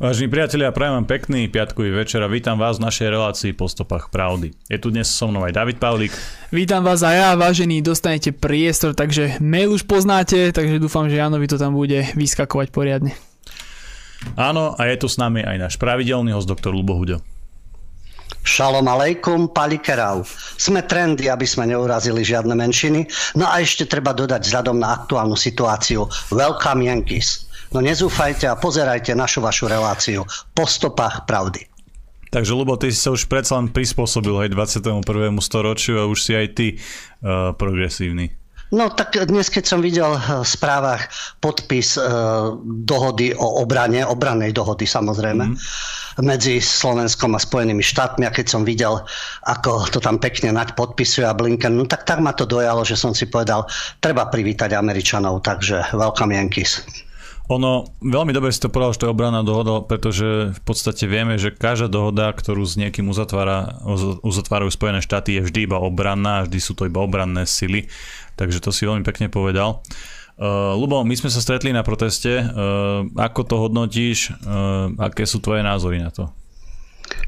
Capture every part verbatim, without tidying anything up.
Vážení priatelia, prajem vám pekný piatkový večer a vítam vás v našej relácii Po stopách pravdy. Je tu dnes so mnou aj David Pavlík. Vítam vás a ja, vážení, dostanete priestor, takže mail už poznáte, takže dúfam, že Janovi to tam bude vyskakovať poriadne. Áno, a je tu s nami aj náš pravidelný host, doktor Ľubo Huďo. Šalom alejkum, palikerau. Sme trendy, aby sme neurazili žiadne menšiny. No a ešte treba dodať vzhľadom na aktuálnu situáciu Welcome Yankees. No nezúfajte a pozerajte našu vašu reláciu Po stopách pravdy. Takže, Ľubo, ty si sa už predsa len prispôsobil aj dvadsiatemu prvému storočiu a už si aj ty uh, progresívny. No tak dnes, keď som videl v správach podpis e, dohody o obrane, obranej dohody samozrejme, mm. medzi Slovenskom a Spojenými štátmi, a keď som videl, ako to tam pekne naď podpisuje a Blinken, no tak tak ma to dojalo, že som si povedal, treba privítať Američanov, takže welcome Yankees. Ono, veľmi dobre si to povedal, že to je obranná dohoda, pretože v podstate vieme, že každá dohoda, ktorú s niekým uzatvára, uzatvárajú Spojené štáty, je vždy iba obranná, vždy sú to iba obranné sily. Takže to si veľmi pekne povedal. Uh, Ľubo, my sme sa stretli na proteste. Uh, ako to hodnotíš? Uh, aké sú tvoje názory na to?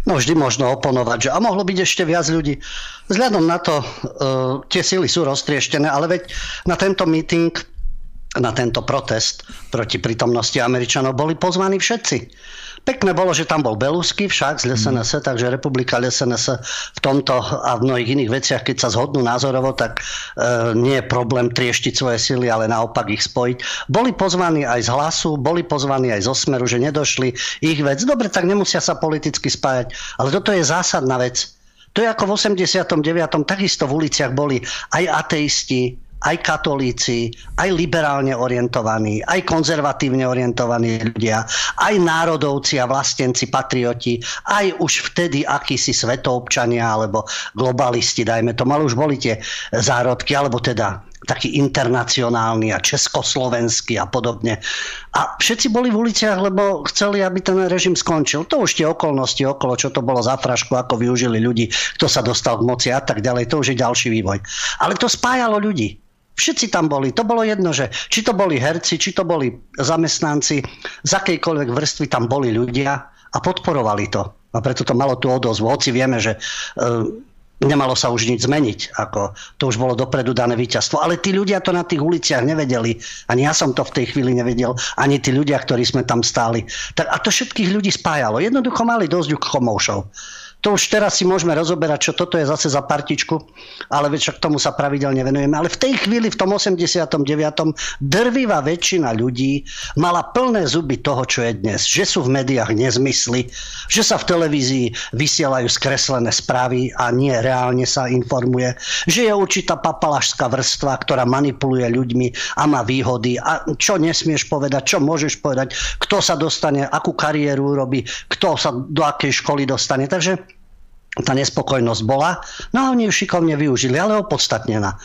No vždy možno oponovať, že a mohlo byť ešte viac ľudí. Vzhľadom na to, uh, tie síly sú roztrieštené, ale veď na tento meeting, na tento protest proti prítomnosti Američanov boli pozvaní všetci. Pekné bolo, že tam bol Belusky však z es en es, mm. takže republika es en es v tomto a v mnohých iných veciach, keď sa zhodnú názorovo, tak e, nie je problém trieštiť svoje sily, ale naopak ich spojiť. Boli pozvaní aj z Hlasu, boli pozvaní aj zo Smeru, že nedošli ich vec. Dobre, tak nemusia sa politicky spájať, ale toto je zásadná vec. To je ako v osemdesiatom deviatom takisto v uliciach boli aj ateisti, aj katolíci, aj liberálne orientovaní, aj konzervatívne orientovaní ľudia, aj národovci a vlastenci, patrioti, aj už vtedy akýsi svetoobčania alebo globalisti, dajme to, ale už boli tie zárodky, alebo teda taký internacionálny a československý a podobne. A všetci boli v uliciach, lebo chceli, aby ten režim skončil. To už tie okolnosti okolo, čo to bolo za frašku, ako využili ľudí, kto sa dostal k moci a tak ďalej, to už je ďalší vývoj. Ale to spájalo ľudí. Všetci tam boli. To bolo jedno, že či to boli herci, či to boli zamestnanci, z akejkoľvek vrstvy tam boli ľudia a podporovali to. A preto to malo tú odozvu. Hoci vieme, že uh, nemalo sa už nič zmeniť. Ako to už bolo dopredu dané víťazstvo. Ale tí ľudia to na tých uliciach nevedeli. Ani ja som to v tej chvíli nevedel. Ani tí ľudia, ktorí sme tam stáli. Tak, a to všetkých ľudí spájalo. Jednoducho mali dosť komoušov. To už teraz si môžeme rozoberať, čo toto je zase za partičku, ale však tomu sa pravidelne venujeme. Ale v tej chvíli, v tom osemdesiatom deviatom drvivá väčšina ľudí mala plné zuby toho, čo je dnes. Že sú v médiách nezmysly, že sa v televízii vysielajú skreslené správy a nie reálne sa informuje. Že je určitá papalašská vrstva, ktorá manipuluje ľuďmi a má výhody. A čo nesmieš povedať, čo môžeš povedať, kto sa dostane, akú kariéru robí, kto sa do akej školy dostane. Takže tá nespokojnosť bola, no a oni ju šikovne využili, ale opodstatnená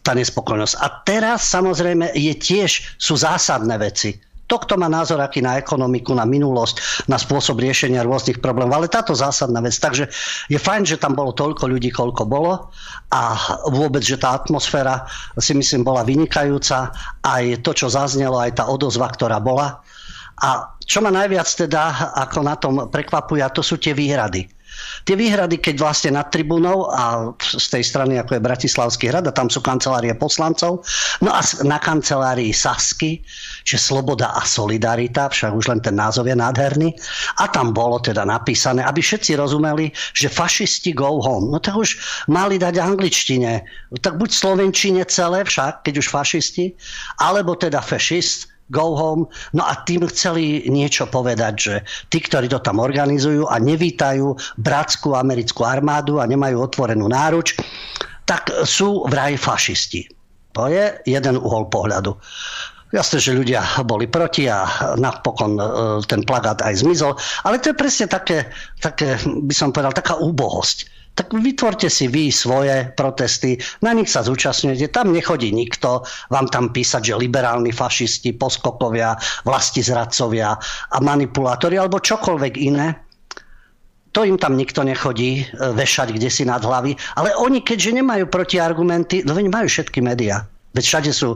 tá nespokojnosť. A teraz samozrejme je tiež, sú zásadné veci. To, kto má názor aký na ekonomiku, na minulosť, na spôsob riešenia rôznych problémov, ale táto zásadná vec. Takže je fajn, že tam bolo toľko ľudí, koľko bolo a vôbec, že tá atmosféra si myslím bola vynikajúca, aj to, čo zaznelo, aj tá odozva, ktorá bola. A čo ma najviac teda ako na tom prekvapuje, to sú tie výhrady. Tie výhrady, keď vlastne nad tribúnou a z tej strany, ako je Bratislavský hrad, a tam sú kancelárie poslancov, no a na kancelárii Sasky, že sloboda a solidarita, však už len ten názov je nádherný, a tam bolo teda napísané, aby všetci rozumeli, že fašisti go home. No tak už mali dať angličtine, tak buď slovenčine celé však, keď už fašisti, alebo teda fašist, go home. No a tým chceli niečo povedať, že tí, ktorí to tam organizujú a nevítajú bratskú americkú armádu a nemajú otvorenú náruč, tak sú vraj fašisti. To je jeden uhol pohľadu. Jasne, že ľudia boli proti a napokon ten plagát aj zmizol. Ale to je presne také, také by som povedal, taká úbohosť. Tak vytvorte si vy svoje protesty, na nich sa zúčastňujete, tam nechodí nikto vám tam písať, že liberálni fašisti, poskokovia, vlastizradcovia a manipulátori alebo čokoľvek iné. To im tam nikto nechodí vešať kdesi nad hlavy, ale oni keďže nemajú protiargumenty, no oni majú všetky médiá. Veď všade sú,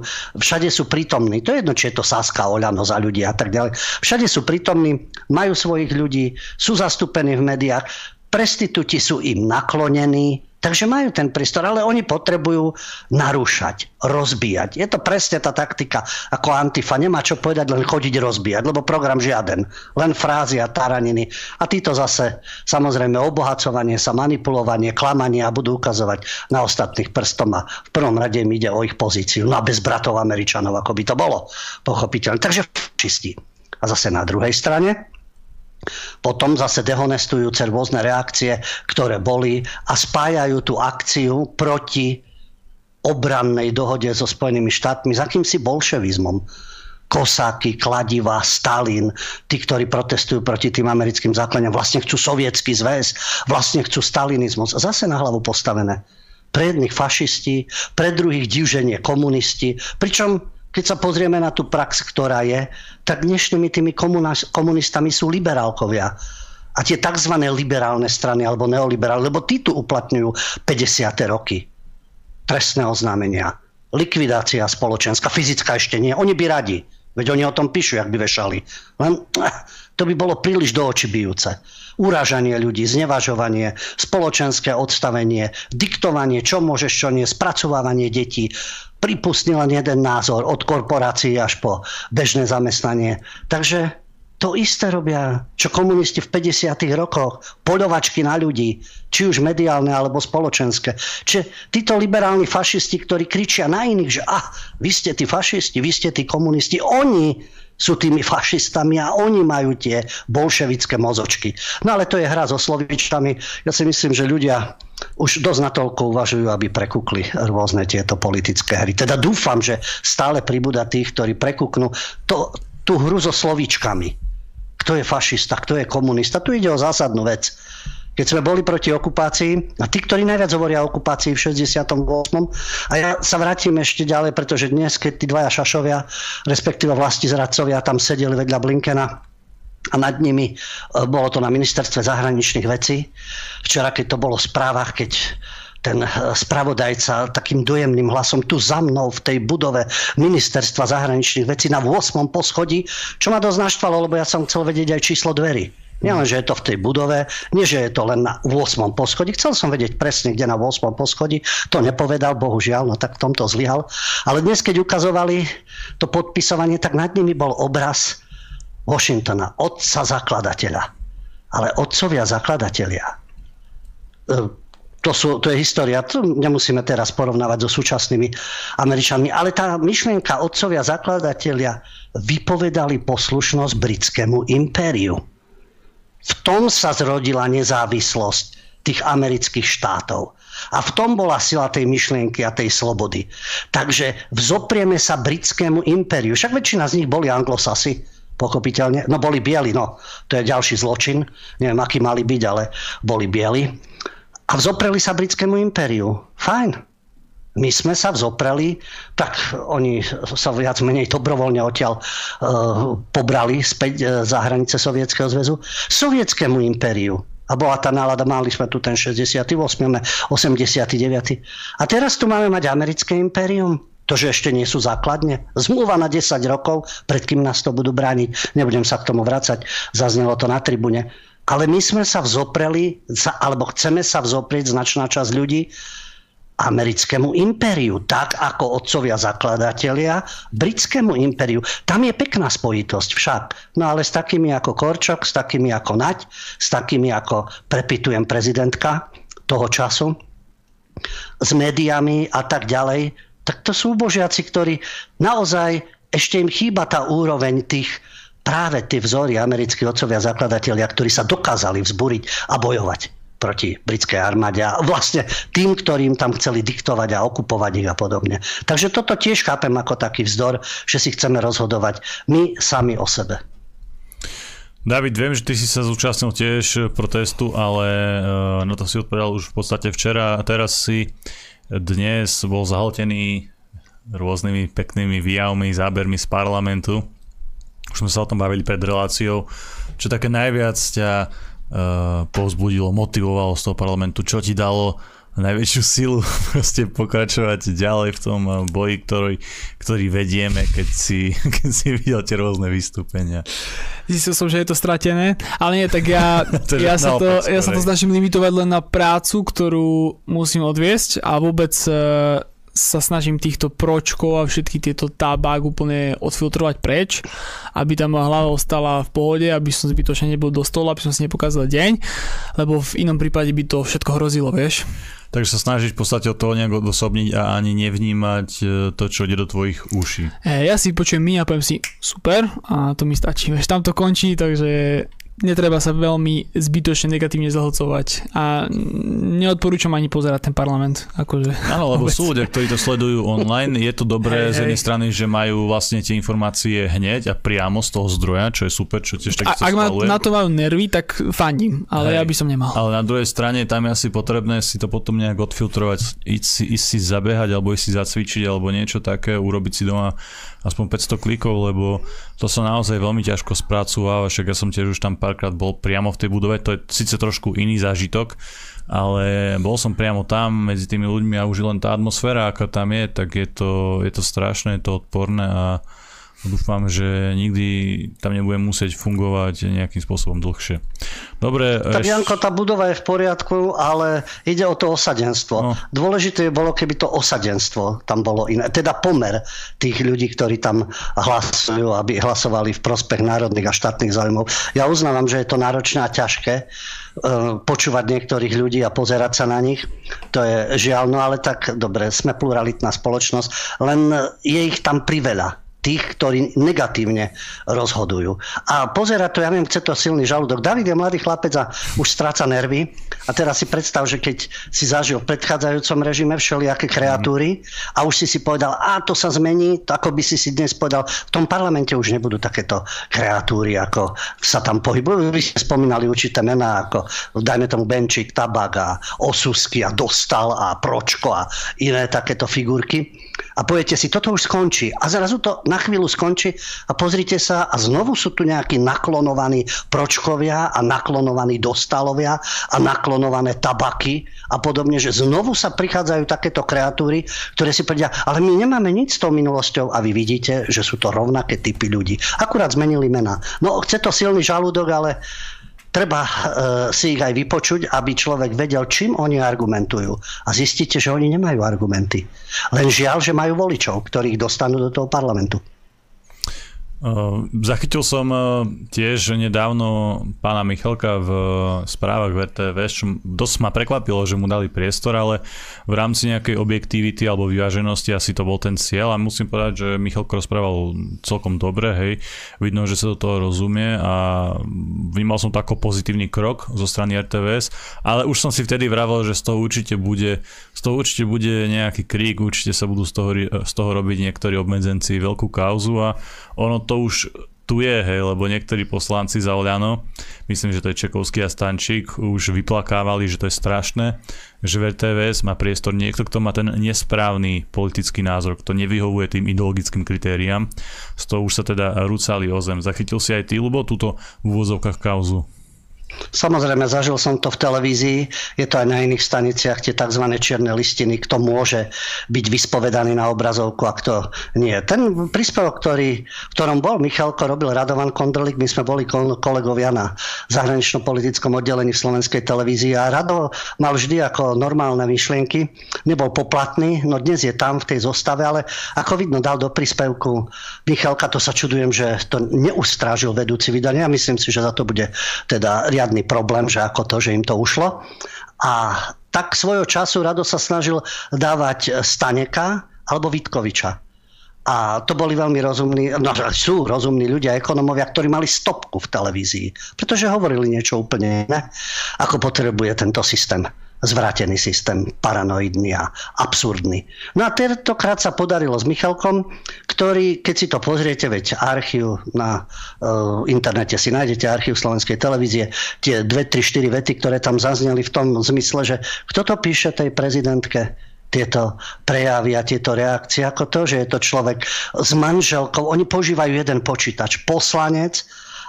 všade sú prítomní. To je jedno, či je to Saska, Oľano, Za ľudí a tak ďalej. Všade sú prítomní, majú svojich ľudí, sú zastúpení v médiách, prestitúti sú im naklonení, takže majú ten prístor, ale oni potrebujú narúšať, rozbíjať. Je to presne tá taktika ako Antifa. Nemá čo povedať, len chodiť rozbíjať, lebo program žiaden. Len frázy a taraniny. A títo zase, samozrejme, obohacovanie sa, manipulovanie, klamanie a budú ukazovať na ostatných prstom a v prvom rade im ide o ich pozíciu. No a bez bratov Američanov, ako by to bolo. Pochopiteľne. Takže čistí. A zase na druhej strane potom zase dehonestujúce rôzne reakcie, ktoré boli a spájajú tú akciu proti obrannej dohode so Spojenými štátmi s akýmsi bolševizmom. Kosáky, Kladiva, Stalin, tí, ktorí protestujú proti tým americkým základňam, vlastne chcú sovietský zväz, vlastne chcú stalinizmus. A zase na hlavu postavené. Pre jedných fašisti, pre druhých divženie komunisti, pričom keď sa pozrieme na tú prax, ktorá je, tak dnešnými tými komunistami sú liberálkovia. A tie tzv. Liberálne strany alebo neoliberálne, lebo tí tu uplatňujú päťdesiate roky trestné oznámenia. Likvidácia spoločenská, fyzická ešte nie. Oni by radi, veď oni o tom píšu, jak by vešali. Len to by bolo príliš do očí bijúce. Urážanie ľudí, znevažovanie, spoločenské odstavenie, diktovanie, čo môžeš, čo nie, spracovávanie detí, pripustný len jeden názor od korporácií až po bežné zamestnanie. Takže to isté robia, čo komunisti v päťdesiatych rokoch, poľovačky na ľudí, či už mediálne alebo spoločenské. Čiže títo liberálni fašisti, ktorí kričia na iných, že ah, vy ste tí fašisti, vy ste tí komunisti, oni sú tými fašistami a oni majú tie bolševické mozočky. No ale to je hra so slovíčkami. Ja si myslím, že ľudia už dosť natoľko uvažujú, aby prekukli rôzne tieto politické hry. Teda dúfam, že stále pribúda tých, ktorí prekuknú to, tú hru so slovíčkami. Kto je fašista, kto je komunista. Tu ide o zásadnú vec. Keď sme boli proti okupácii, a tí, ktorí najviac hovoria o okupácii v šesťdesiatom ôsmom, a ja sa vrátim ešte ďalej, pretože dnes, keď tí dvaja šašovia, respektíve vlastizradcovia, tam sedeli vedľa Blinkena a nad nimi, bolo to na ministerstve zahraničných vecí, včera, keď to bolo v správach, keď ten spravodajca takým dojemným hlasom tu za mnou v tej budove ministerstva zahraničných vecí na ôsmom poschodí, čo ma dosť naštvalo, lebo ja som chcel vedieť aj číslo dverí. Nie len, že je to v tej budove, nie, že je to len na ôsmom poschodí. Chcel som vedieť presne, kde na ôsmom poschodí. To nepovedal, bohužiaľ, no tak v tomto zlyhal. Ale dnes, keď ukazovali to podpisovanie, tak nad nimi bol obraz Washingtona, otca zakladateľa. Ale otcovia zakladatelia, to, sú, to je história, to nemusíme teraz porovnávať so súčasnými Američanmi, ale tá myšlienka otcovia zakladatelia vypovedali poslušnosť britskému impériu. V tom sa zrodila nezávislosť tých amerických štátov. A v tom bola sila tej myšlienky a tej slobody. Takže vzoprieme sa britskému impériu. Však väčšina z nich boli anglosasi, pochopiteľne. No boli bieli, no. To je ďalší zločin. Neviem, aký mali byť, ale boli bieli. A vzopreli sa britskému impériu. Fajn. My sme sa vzopreli, tak oni sa viac menej dobrovoľne odtiaľ e, pobrali späť e, za hranice Sovietskeho zväzu, Sovietskému impériu. A bola tá nálada, mali sme tu ten šesťdesiaty ôsmy, osemdesiaty deviaty A teraz tu máme mať americké impérium, to, že ešte nie sú základne. Zmluva na desať rokov, predkým nás to budú brániť. Nebudem sa k tomu vracať, zaznelo to na tribune. Ale my sme sa vzopreli, alebo chceme sa vzoprieť značná časť ľudí, americkému impériu, tak ako otcovia zakladatelia britskému impériu. Tam je pekná spojitosť však. No ale s takými ako Korčok, s takými ako Naď, s takými ako, prepitujem, prezidentka toho času, s médiami a tak ďalej, tak to sú božiaci, ktorí naozaj ešte im chýba tá úroveň tých práve tie vzory americkí otcovia zakladatelia, ktorí sa dokázali vzburiť a bojovať proti britskej armáde a vlastne tým, ktorým tam chceli diktovať a okupovať ich a podobne. Takže toto tiež chápem ako taký vzdor, že si chceme rozhodovať my sami o sebe. David, viem, že ty si sa zúčastnil tiež protestu, ale na to si odpovedal už v podstate včera a teraz si dnes bol zahltený rôznymi peknými výjavmi, zábermi z parlamentu. Už sme sa o tom bavili pred reláciou. Čo také najviac ťa povzbudilo, motivovalo z toho parlamentu, čo ti dalo najväčšiu silu proste pokračovať ďalej v tom boji, ktorý, ktorý vedieme, keď si, keď si videl tie rôzne vystúpenia. Zistil som, že je to stratené, ale nie, tak ja, ja, sa, to, ja sa to snažím limitovať len na prácu, ktorú musím odviesť a vôbec sa snažím týchto pročkov a všetky tieto tabák úplne odfiltrovať preč, aby tam moja hlava ostala v pohode, aby som zbytočne nebol do stola, aby som si nepokázal deň, lebo v inom prípade by to všetko hrozilo, vieš. Takže sa snažíš v podstate od toho nejak odosobniť a ani nevnímať to, čo ide do tvojich uší. E, ja si počujem my a poviem si super a to mi stačí, vieš, tam to končí, takže netreba sa veľmi zbytočne negatívne zahlcovať a neodporúčam ani pozerať ten parlament. Akože. Áno, lebo sú ľudia, ktorí to sledujú online, je to dobré hey, z jednej hey. strany, že majú vlastne tie informácie hneď a priamo z toho zdroja, čo je super, čo tiež takto spaluje. Ak ma, na to majú nervy, tak fandím, ale hey. ja by som nemal. Ale na druhej strane tam je asi potrebné si to potom nejak odfiltrovať, ísť si, ísť si zabehať, alebo ísť si zacvičiť, alebo niečo také, urobiť si doma aspoň päťsto klikov, lebo to sa naozaj veľmi ťažko spracováva, však ja som tiež už tam párkrát bol priamo v tej budove, to je síce trošku iný zážitok, ale bol som priamo tam medzi tými ľuďmi a už len tá atmosféra, aká tam je, tak je to, je to strašné, je to odporné a dúfam, že nikdy tam nebudem musieť fungovať nejakým spôsobom dlhšie. Dobre. Tak Janko, tá budova je v poriadku, ale ide o to osadenstvo. No. Dôležité bolo, keby to osadenstvo tam bolo iné. Teda pomer tých ľudí, ktorí tam hlasujú, aby hlasovali v prospech národných a štátnych záujmov. Ja uznávam, že je to náročné a ťažké počúvať niektorých ľudí a pozerať sa na nich. To je žiaľ, no ale tak dobre, sme pluralitná spoločnosť, len je ich tam priveľa. Tých, ktorí negatívne rozhodujú. A pozerať to, ja neviem, chce to silný žalúdok. David je mladý chlapec a už stráca nervy. A teraz si predstav, že keď si zažil v predchádzajúcom režime všelijaké kreatúry a už si si povedal, a to sa zmení, ako by si si dnes povedal, v tom parlamente už nebudú takéto kreatúry, ako sa tam pohybujú. Vy ste spomínali určité mená, ako dajme tomu Benčík, Tabak a Osusky a Dostal a Pročko a iné takéto figurky. A poviete si, toto už skončí. A zrazu to na chvíľu skončí a pozrite sa a znovu sú tu nejakí naklonovaní pročkovia a naklonovaní dostalovia a naklonované tabaky a podobne, že znovu sa prichádzajú takéto kreatúry, ktoré si povedia, ale my nemáme nič s tou minulosťou a vy vidíte, že sú to rovnaké typy ľudí. Akurát zmenili mená. No chce to silný žalúdok, ale treba e, si ich aj vypočuť, aby človek vedel, čím oni argumentujú. A zistíte, že oni nemajú argumenty. Len žiaľ, že majú voličov, ktorých dostanú do toho parlamentu. Uh, zachytil som uh, tiež nedávno pána Michalka v uh, správach v er té vé es, čo dosť ma prekvapilo, že mu dali priestor, ale v rámci nejakej objektivity alebo vyváženosti asi to bol ten cieľ a musím povedať, že Michalko rozprával celkom dobre, hej, vidno, že sa do toho rozumie a vnímal som to ako pozitívny krok zo strany er té vé es, ale už som si vtedy vravel, že z toho určite bude, z toho určite bude nejaký krík, určite sa budú z toho, z toho robiť niektorí obmedzenci veľkú kauzu a ono to už tu je, hej, lebo niektorí poslanci za Oľano, myslím, že to je Čekovský a Stančík, už vyplakávali, že to je strašné, že v er té vé es má priestor niekto, kto má ten nesprávny politický názor, kto nevyhovuje tým ideologickým kritériám, z toho už sa teda rucali o zem. Zachytil si aj ty, Ľubo, túto v úvodzovkách kauzu? Samozrejme, zažil som to v televízii, je to aj na iných staniciach, tie tzv. Čierne listiny, kto môže byť vyspovedaný na obrazovku a kto nie. Ten príspevok, ktorý, v ktorom bol Michalko, robil Radovan Kondrlík, my sme boli kolegovia na zahranično-politickom oddelení v Slovenskej televízii a Rado mal vždy ako normálne myšlienky, nebol poplatný, no dnes je tam v tej zostave, ale ako vidno, dal do príspevku Michalka, to sa čudujem, že to neustrážil vedúci vydania, myslím si, že za to bude teda žiadny problém, že ako to, že im to ušlo. A tak svojho času Rado sa snažil dávať Staneka alebo Vitkoviča. A to boli veľmi rozumní, no, sú rozumní ľudia, ekonomovia, ktorí mali stopku v televízii, pretože hovorili niečo úplne iné, ako potrebuje tento systém. Zvrátený systém, paranoidný a absurdný. No a tentokrát sa podarilo s Michalkom, ktorý, keď si to pozriete, veď archív na uh, internete si nájdete, archív Slovenskej televízie, tie dve, tri, štyri vety, ktoré tam zazneli v tom zmysle, že kto to píše tej prezidentke, tieto prejavy a tieto reakcie, ako to, že je to človek s manželkou, oni používajú jeden počítač, poslanec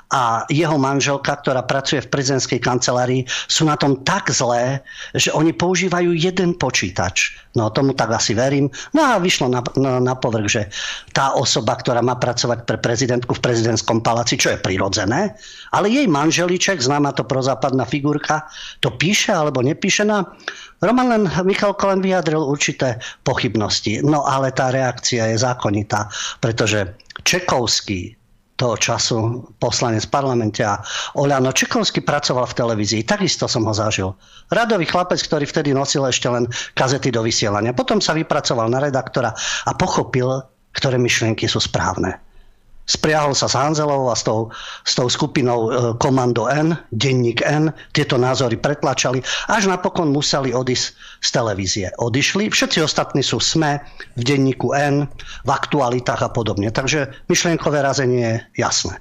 a jeho manželka, ktorá pracuje v prezidentskej kancelárii, sú na tom tak zlé, že oni používajú jeden počítač. No tomu tak asi verím. No a vyšlo na, na, na povrch, že tá osoba, ktorá má pracovať pre prezidentku v prezidentskom paláci, čo je prirodzené, ale jej manželiček, známa to prozápadná figurka, to píše alebo nepíše na... Roman len, Michalko len vyjadril určité pochybnosti. No ale tá reakcia je zákonitá, pretože Čekovský, toho času poslanec v parlamente a Oľano, Čekovský pracoval v televízii. Takisto som ho zažil. Radový chlapec, ktorý vtedy nosil ešte len kazety do vysielania. Potom sa vypracoval na redaktora a pochopil, ktoré myšlienky sú správne. Spriahol sa s Hanzelovou a s tou, s tou skupinou Komando N, Denník N. Tieto názory pretlačali, až napokon museli odísť z televízie. Odišli, všetci ostatní sú SME, v Denníku N, v Aktualitách a podobne. Takže myšlienkové razenie je jasné.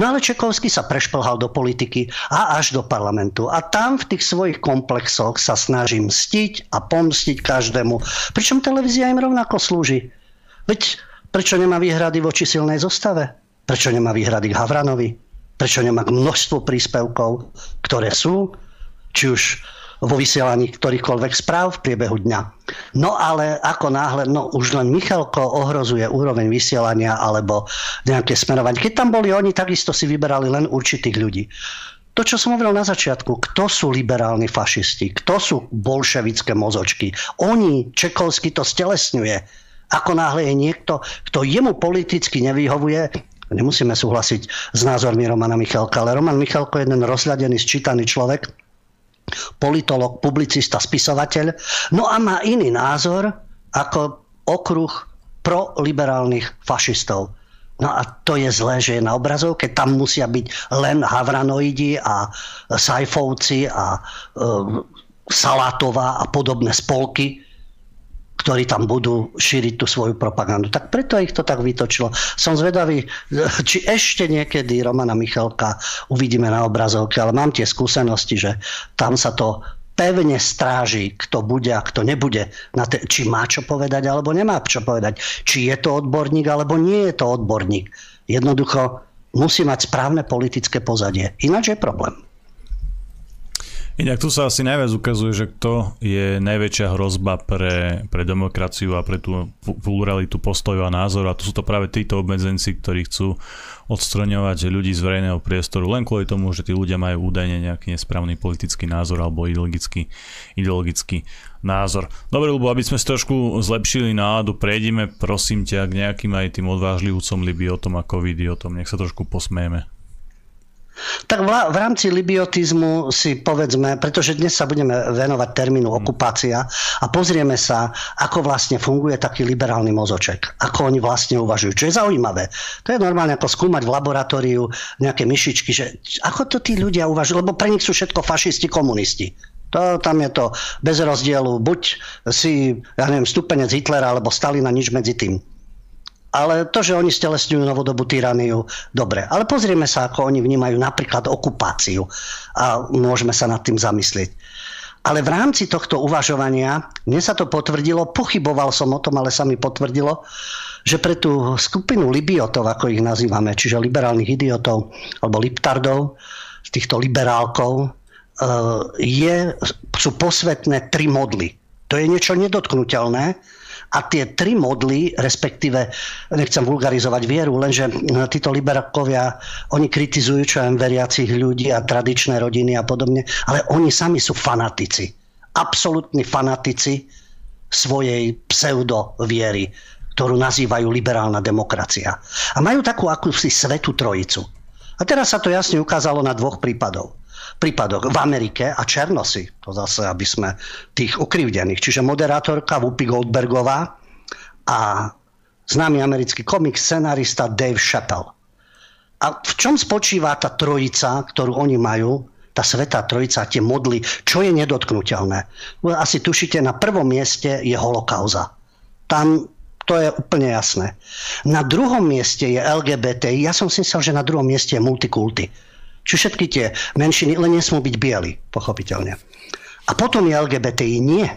No ale Čekovský sa prešplhal do politiky a až do parlamentu. A tam v tých svojich komplexoch sa snaží mstiť a pomstiť každému. Pričom televízia im rovnako slúži. Veď... Prečo nemá výhrady voči silnej zostave? Prečo nemá výhrady k Havranovi? Prečo nemá k množstvu príspevkov, ktoré sú? Či už vo vysielaní ktorýchkoľvek správ v priebehu dňa. No ale ako náhle, no už len Michalko ohrozuje úroveň vysielania alebo nejaké smerovanie. Keď tam boli oni, takisto si vyberali len určitých ľudí. To, čo som hovoril na začiatku, kto sú liberálni fašisti? Kto sú bolševické mozočky? Oni, Čekovský to stelesňuje. Ako náhle je niekto, kto jemu politicky nevyhovuje, nemusíme súhlasiť s názormi Romana Michalka, ale Roman Michalko je jeden rozhľadený, sčítaný človek, politolog, publicista, spisovateľ, no a má iný názor ako okruh proliberálnych fašistov. No a to je zlé, že je na obrazovke, tam musia byť len havranoidi a sajfovci a e, Salátová a podobné spolky, ktorí tam budú šíriť tú svoju propagandu. Tak preto ich to tak vytočilo. Som zvedavý, či ešte niekedy Romana Michalka uvidíme na obrazovke, ale mám tie skúsenosti, že tam sa to pevne stráži, kto bude a kto nebude. Na te- či má čo povedať, alebo nemá čo povedať. Či je to odborník, alebo nie je to odborník. Jednoducho musí mať správne politické pozadie. Ináč je problém. Inak tu sa asi najviac ukazuje, že kto je najväčšia hrozba pre, pre demokraciu a pre tú pluralitu postojov a názorov. A tu sú to práve títo obmedzenci, ktorí chcú odstraňovať ľudí z verejného priestoru len kvôli tomu, že tí ľudia majú údajne nejaký nesprávny politický názor alebo ideologický, ideologický názor. Dobre, Ľubo, aby sme si trošku zlepšili náladu, prejdime prosím ťa k nejakým aj tým odvážlivcom libiotom a covidiotom. Nech sa trošku posmejeme. Tak v rámci libiotizmu si povedzme, pretože dnes sa budeme venovať termínu okupácia a pozrieme sa, ako vlastne funguje taký liberálny mozoček. Ako oni vlastne uvažujú. Čo je zaujímavé. To je normálne ako skúmať v laboratóriu nejaké myšičky, že ako to tí ľudia uvažujú, lebo pre nich sú všetko fašisti, komunisti. To, tam je to bez rozdielu. Buď si, ja neviem, stupenec Hitlera alebo Stalina, nič medzi tým. Ale to, že oni stelesňujú novodobú tyraniu, dobre. Ale pozrieme sa, ako oni vnímajú napríklad okupáciu a môžeme sa nad tým zamyslieť. Ale v rámci tohto uvažovania, mne sa to potvrdilo, pochyboval som o tom, ale sa mi potvrdilo, že pre tú skupinu libiotov, ako ich nazývame, čiže liberálnych idiotov alebo liptardov, týchto liberálkov, je, sú posvetné tri modly. To je niečo nedotknuteľné, a tie tri modly, respektíve, nechcem vulgarizovať vieru, lenže títo liberákovia, oni kritizujú čo aj veriacich ľudí a tradičné rodiny a podobne, ale oni sami sú fanatici. Absolútni fanatici svojej pseudoviery, ktorú nazývajú liberálna demokracia. A majú takú akúsi svätú trojicu. A teraz sa to jasne ukázalo na dvoch prípadoch. Prípadoch v Amerike a Černosi. To zase, aby sme tých ukrivdených. Čiže moderátorka Whoopi Goldbergová a známy americký komik, scenarista Dave Chappelle. A v čom spočíva tá trojica, ktorú oni majú, tá svätá trojica, tie modly, čo je nedotknuteľné? Asi tušíte, na prvom mieste je holokauza. Tam to je úplne jasné. Na druhom mieste je el gé bé té í. Ja som si myslel, že na druhom mieste je multikulty. Čiže všetky tie menšiny, len nesmú byť bieli, pochopiteľne. A potom je el gé bé té í. Nie.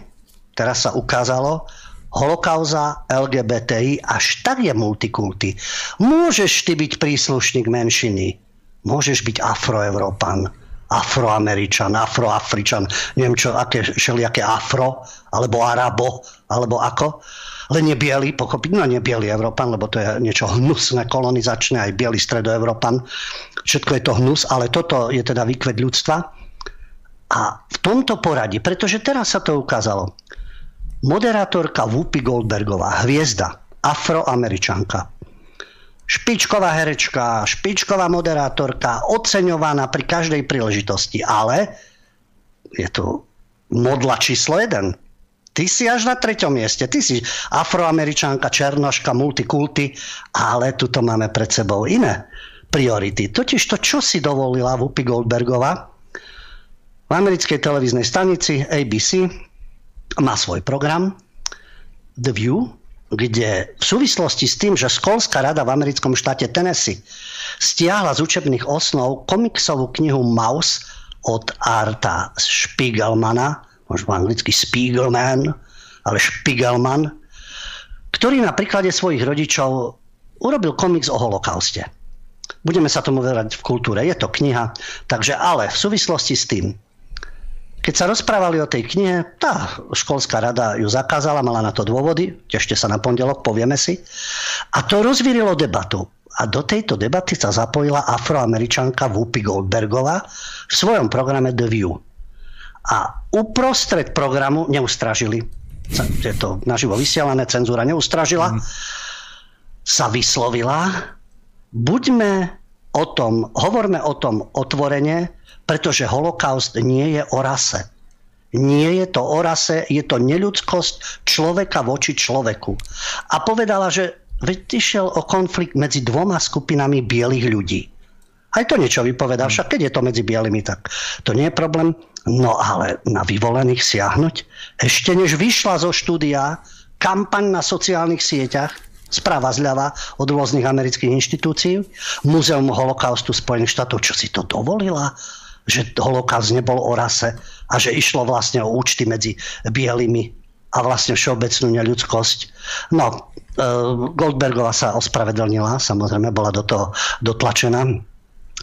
Teraz sa ukázalo, holokauza, el gé bé té í, až tak je multikulty. Môžeš ty byť príslušník menšiny, Môžeš byť afroevropan, afroameričan, afroafričan, neviem čo, aké, šelijaké afro, alebo arabo, alebo ako. Len nie bielý, pochopiť, no nie bielý Európan, lebo to je niečo hnusné, kolonizačné, aj bielý stredoevropan. Všetko je to hnus, ale toto je teda výkvet ľudstva. A v tomto poradí, pretože teraz sa to ukázalo, moderátorka Whoopi Goldbergová, hviezda, afroameričanka, špičková herečka, špičková moderátorka, oceňovaná pri každej príležitosti, ale je tu modla číslo jeden. Ty si až na treťom mieste. Ty si afroameričanka, černoška, multikulty, ale tuto máme pred sebou iné priority. Totiž to, čo si dovolila Whoopi Goldbergová v americkej televíznej stanici á bé cé, má svoj program The View, kde v súvislosti s tým, že školská rada v americkom štáte Tennessee stiahla z učebných osnov komiksovú knihu Mouse od Arta Spiegelmana, možno po anglicky Spiegelman, ale Spiegelman, ktorý na príklade svojich rodičov urobil komiks o holokauste. Budeme sa tomu venovať v kultúre, je to kniha, takže ale v súvislosti s tým, keď sa rozprávali o tej knihe, tá školská rada ju zakázala, mala na to dôvody, tešte sa na pondelok, povieme si, a to rozvírilo debatu. A do tejto debaty sa zapojila afroameričanka Whoopi Goldbergová v svojom programe The View. A uprostred programu neustražili, je to naživo vysielané, cenzúra neustražila, mm. sa vyslovila, buďme o tom, hovorme o tom otvorene, pretože holokaust nie je o rase. Nie je to o rase, je to neľudskosť človeka voči človeku. A povedala, že vyšiel o konflikt medzi dvoma skupinami bielých ľudí. Aj to niečo vypovedá, však keď je to medzi bielými, tak to nie je problém. No ale na vyvolených siahnuť? Ešte než vyšla zo štúdia kampaň na sociálnych sieťach, správa zľava od rôznych amerických inštitúcií, Múzeum holokaustu Spojených štátov, čo si to dovolila? Že holokaust nebol o rase a že išlo vlastne o účty medzi bielými a vlastne všeobecnú neľudskosť. No, Goldbergová sa ospravedlnila, samozrejme bola do toho dotlačená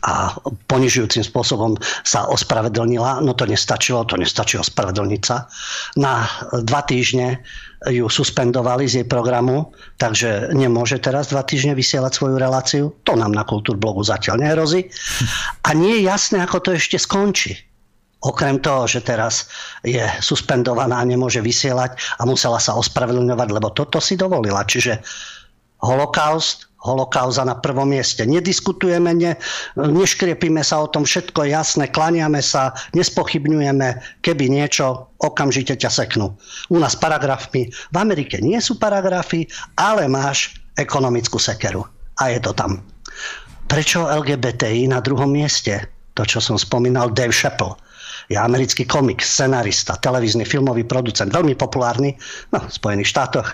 a ponižujúcim spôsobom sa ospravedlnila, no to nestačilo, to nestačí ospravedlniť sa. Na dva týždne ju suspendovali z jej programu, takže nemôže teraz dva týždne vysielať svoju reláciu. To nám na Kultúrblogu zatiaľ nehrozí. A nie je jasné, ako to ešte skončí. Okrem toho, že teraz je suspendovaná a nemôže vysielať a musela sa ospravedlňovať, lebo toto si dovolila. Čiže holokaust, holokauza na prvom mieste. Nediskutujeme, ne, neškriepíme sa o tom, všetko je jasné, klaniame sa, nespochybňujeme, keby niečo, okamžite ťa seknú. U nás paragrafmi, v Amerike nie sú paragrafy, ale máš ekonomickú sekeru. A je to tam. Prečo el gé bé té í na druhom mieste? To, čo som spomínal, Dave Chappelle. Je americký komik, scenarista, televízny filmový producent, veľmi populárny, no, v Spojených štátoch.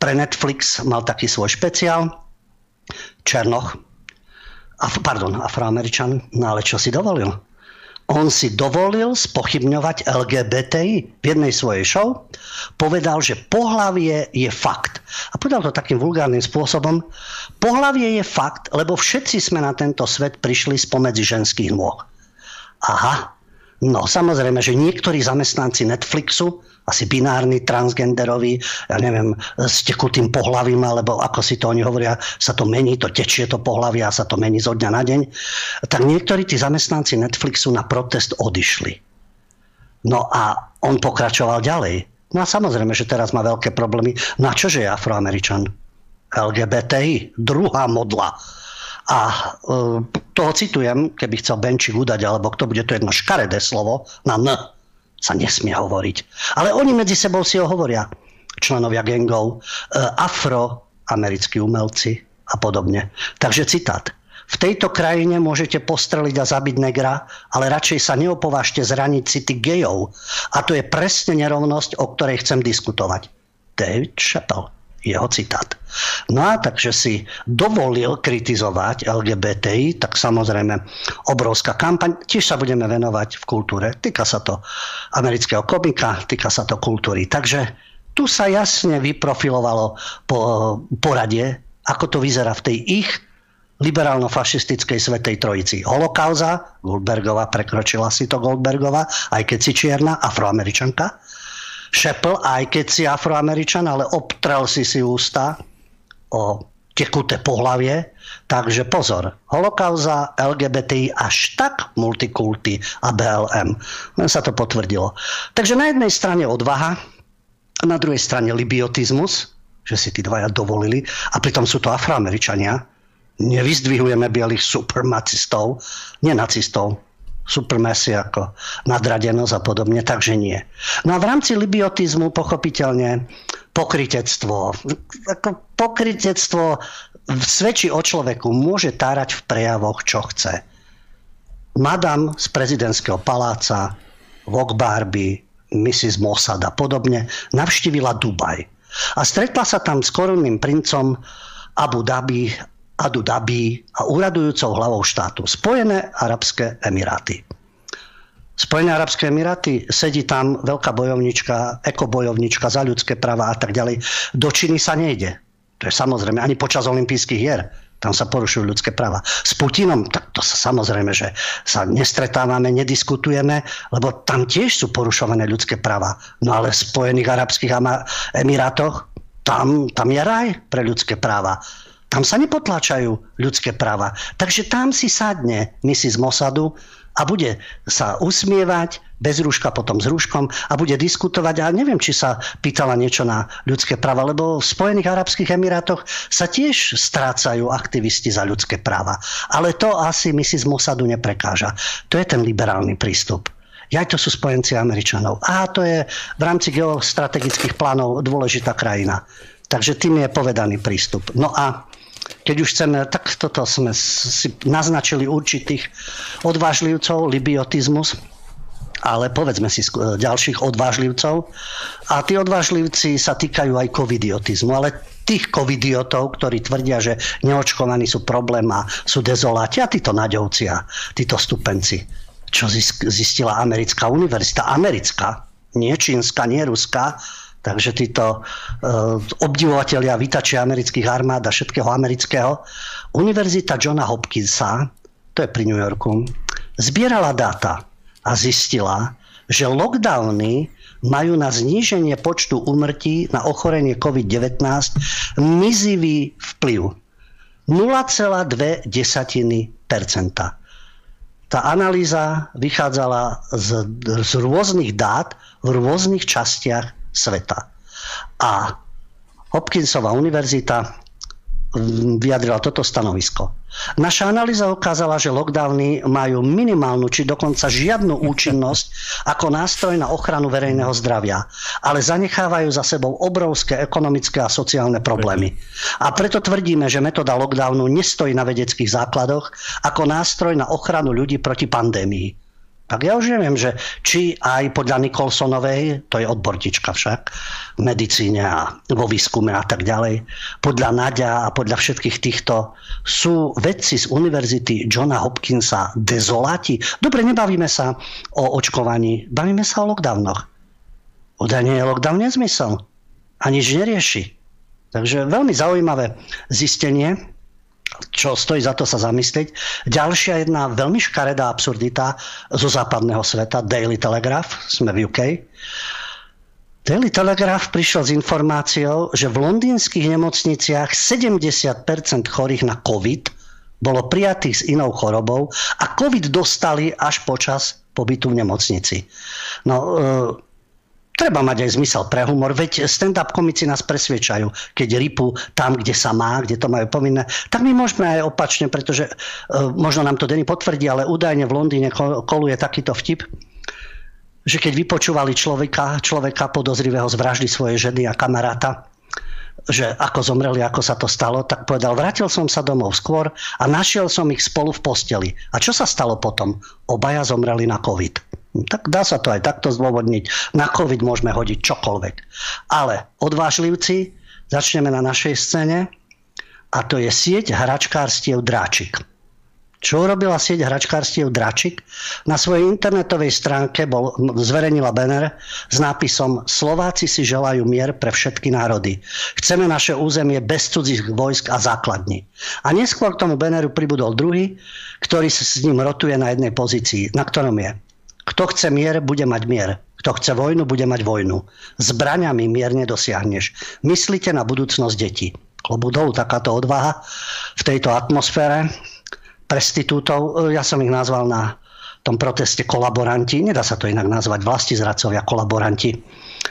Pre Netflix mal taký svoj špeciál, Černoch, Af- pardon, afroameričan, no ale čo si dovolil? On si dovolil spochybňovať el gé bé té í. V jednej svojej show povedal, že pohlavie je fakt. A povedal to takým vulgárnym spôsobom. Pohlavie je fakt, lebo všetci sme na tento svet prišli spomedzi ženských nôh. Aha, no samozrejme, že niektorí zamestnanci Netflixu, asi binárny, transgenderový, ja neviem, s tekutým pohlavím, alebo ako si to oni hovoria, sa to mení, to tečie to pohlavie a sa to mení zo dňa na deň. Tak niektorí tí zamestnanci Netflixu na protest odišli. No a on pokračoval ďalej. No a samozrejme, že teraz má veľké problémy. Na čože je afroameričan? el gé bé té í, druhá modla. A uh, toho citujem, keby chcel Benčík udať, alebo kto, bude to jedno škaredé slovo na N. Sa nesmie hovoriť. Ale oni medzi sebou si ho hovoria. Členovia gangov, afroamerickí umelci a podobne. Takže citát. V tejto krajine môžete postreliť a zabiť negra, ale radšej sa neopovážte zraniť city gejov. A to je presne nerovnosť, o ktorej chcem diskutovať. David Chappelle. Jeho citát. No a takže si dovolil kritizovať el gé bé té í, tak samozrejme obrovská kampaň. Tiež sa budeme venovať v kultúre. Týka sa to amerického komika, týka sa to kultúry. Takže tu sa jasne vyprofilovalo po poradie, ako to vyzerá v tej ich liberálno-fašistickej Svätej Trojici. Holokauza, Goldbergova, prekročila si to Goldbergova, aj keď si čierna, afroameričanka. Šepl, aj keď si afroameričan, ale obtrel si si ústa o tekuté pohlavie. Takže pozor, holokauza, el gé bé té í až tak multikulty a bé el em. Len sa to potvrdilo. Takže na jednej strane odvaha, a na druhej strane libiotizmus, že si tí dvaja dovolili, a pritom sú to afroameričania. Nevyzdvihujeme bielých supremacistov, nie nacistov, supremacy ako nadradenosť a podobne, takže nie. No a v rámci libiotizmu pochopiteľne pokrytectvo. Pokrytectvo svedčí o človeku, môže tárať v prejavoch, čo chce. Madam z prezidentského paláca, Vogue Barbie, missus Mossad a podobne, navštívila Dubaj. A stretla sa tam s korunným princom Abu Dhabi, Abu Dhabi a úradujúcou hlavou štátu. Spojené arabské emiráty. Spojené arabské emiráty, sedí tam veľká bojovnička, ekobojovnička za ľudské práva a tak ďalej. Do Číny sa nejde. To je samozrejme, ani počas olympijských hier. Tam sa porušujú ľudské práva. S Putinom, tak to sa samozrejme, že sa nestretávame, nediskutujeme, lebo tam tiež sú porušované ľudské práva. No ale v Spojených arabských emirátoch, tam, tam je raj pre ľudské práva. Tam sa nepotláčajú ľudské práva. Takže tam si sadne missus Mossadu a bude sa usmievať bez rúška, potom s rúškom a bude diskutovať. A neviem, či sa pýtala niečo na ľudské práva, lebo v Spojených arabských emirátoch sa tiež strácajú aktivisti za ľudské práva. Ale to asi missus Mossadu neprekáža. To je ten liberálny prístup. Jaj, to sú spojenci Američanov. A to je v rámci geostrategických plánov dôležitá krajina. Takže tým je povedaný prístup. No a keď už chceme, tak toto sme si naznačili určitých odvážlivcov, libiotizmus, ale povedzme si ďalších odvážlivcov. A tí odvážlivci sa týkajú aj covidiotizmu, ale tých covidiotov, ktorí tvrdia, že neočkovaní sú problém a sú dezoláti, a títo naďovci a títo stupenci, čo zistila americká univerzita, americká, nie čínska, nie ruská. Takže títo obdivovatelia výtačia amerických armád a všetkého amerického. Univerzita Johna Hopkinsa, to je pri New Yorku, zbierala dáta a zistila, že lockdowny majú na zníženie počtu úmrtí na ochorenie covid devätnásť mizivý vplyv. nula celá dve percentá. Tá analýza vychádzala z, z rôznych dát v rôznych častiach sveta. A Hopkinsova univerzita vyjadrila toto stanovisko. Naša analýza ukázala, že lockdowny majú minimálnu či dokonca žiadnu účinnosť ako nástroj na ochranu verejného zdravia, ale zanechávajú za sebou obrovské ekonomické a sociálne problémy. A preto tvrdíme, že metóda lockdownu nestojí na vedeckých základoch ako nástroj na ochranu ľudí proti pandémii. Tak ja už neviem, že či aj podľa Nicholsonovej, to je odborníčka však, v medicíne a vo výskume a tak ďalej, podľa Nadia a podľa všetkých týchto sú vedci z univerzity Johna Hopkinsa dezoláti. Dobre, nebavíme sa o očkovaní, bavíme sa o lockdownoch. Údajne je lockdown nezmysel a nič nerieši. Takže veľmi zaujímavé zistenie, čo stojí za to sa zamyslieť. Ďalšia jedna veľmi škaredá absurdita zo západného sveta, Daily Telegraph, sme v ú ká. Daily Telegraph prišiel s informáciou, že v londýnskych nemocniciach sedemdesiat percent chorých na COVID bolo prijatých s inou chorobou a COVID dostali až počas pobytu v nemocnici. No, e- Treba mať aj zmysel pre humor, veď stand-up komici nás presviečajú, keď ripu tam, kde sa má, kde to majú povinné. Tak my môžeme aj opačne, pretože možno nám to Denny potvrdí, ale údajne v Londýne koluje takýto vtip, že keď vypočúvali človeka, človeka podozrivého z vraždy svojej ženy a kamaráta, že ako zomreli, ako sa to stalo, tak povedal, vrátil som sa domov skôr a našiel som ich spolu v posteli. A čo sa stalo potom? Obaja zomreli na COVID. Tak dá sa to aj takto zdôvodniť. Na COVID môžeme hodiť čokoľvek. Ale odvážlivci, začneme na našej scéne, a to je sieť hračkárstiev Dráčik. Čo urobila sieť hračkárstiev Dračik? Na svojej internetovej stránke bol, zverejnila banner s nápisom Slováci si želajú mier pre všetky národy. Chceme naše územie bez cudzích vojsk a základní. A neskôr k tomu banneru pribudol druhý, ktorý sa s ním rotuje na jednej pozícii, na ktorom je. Kto chce mier, bude mať mier. Kto chce vojnu, bude mať vojnu. Zbraňami mier nedosiahneš. Myslite na budúcnosť detí. Klobúk dolu, takáto odvaha v tejto atmosfére prestitútov, ja som ich nazval na tom proteste kolaboranti, nedá sa to inak nazvať, vlastizradcovia, kolaboranti.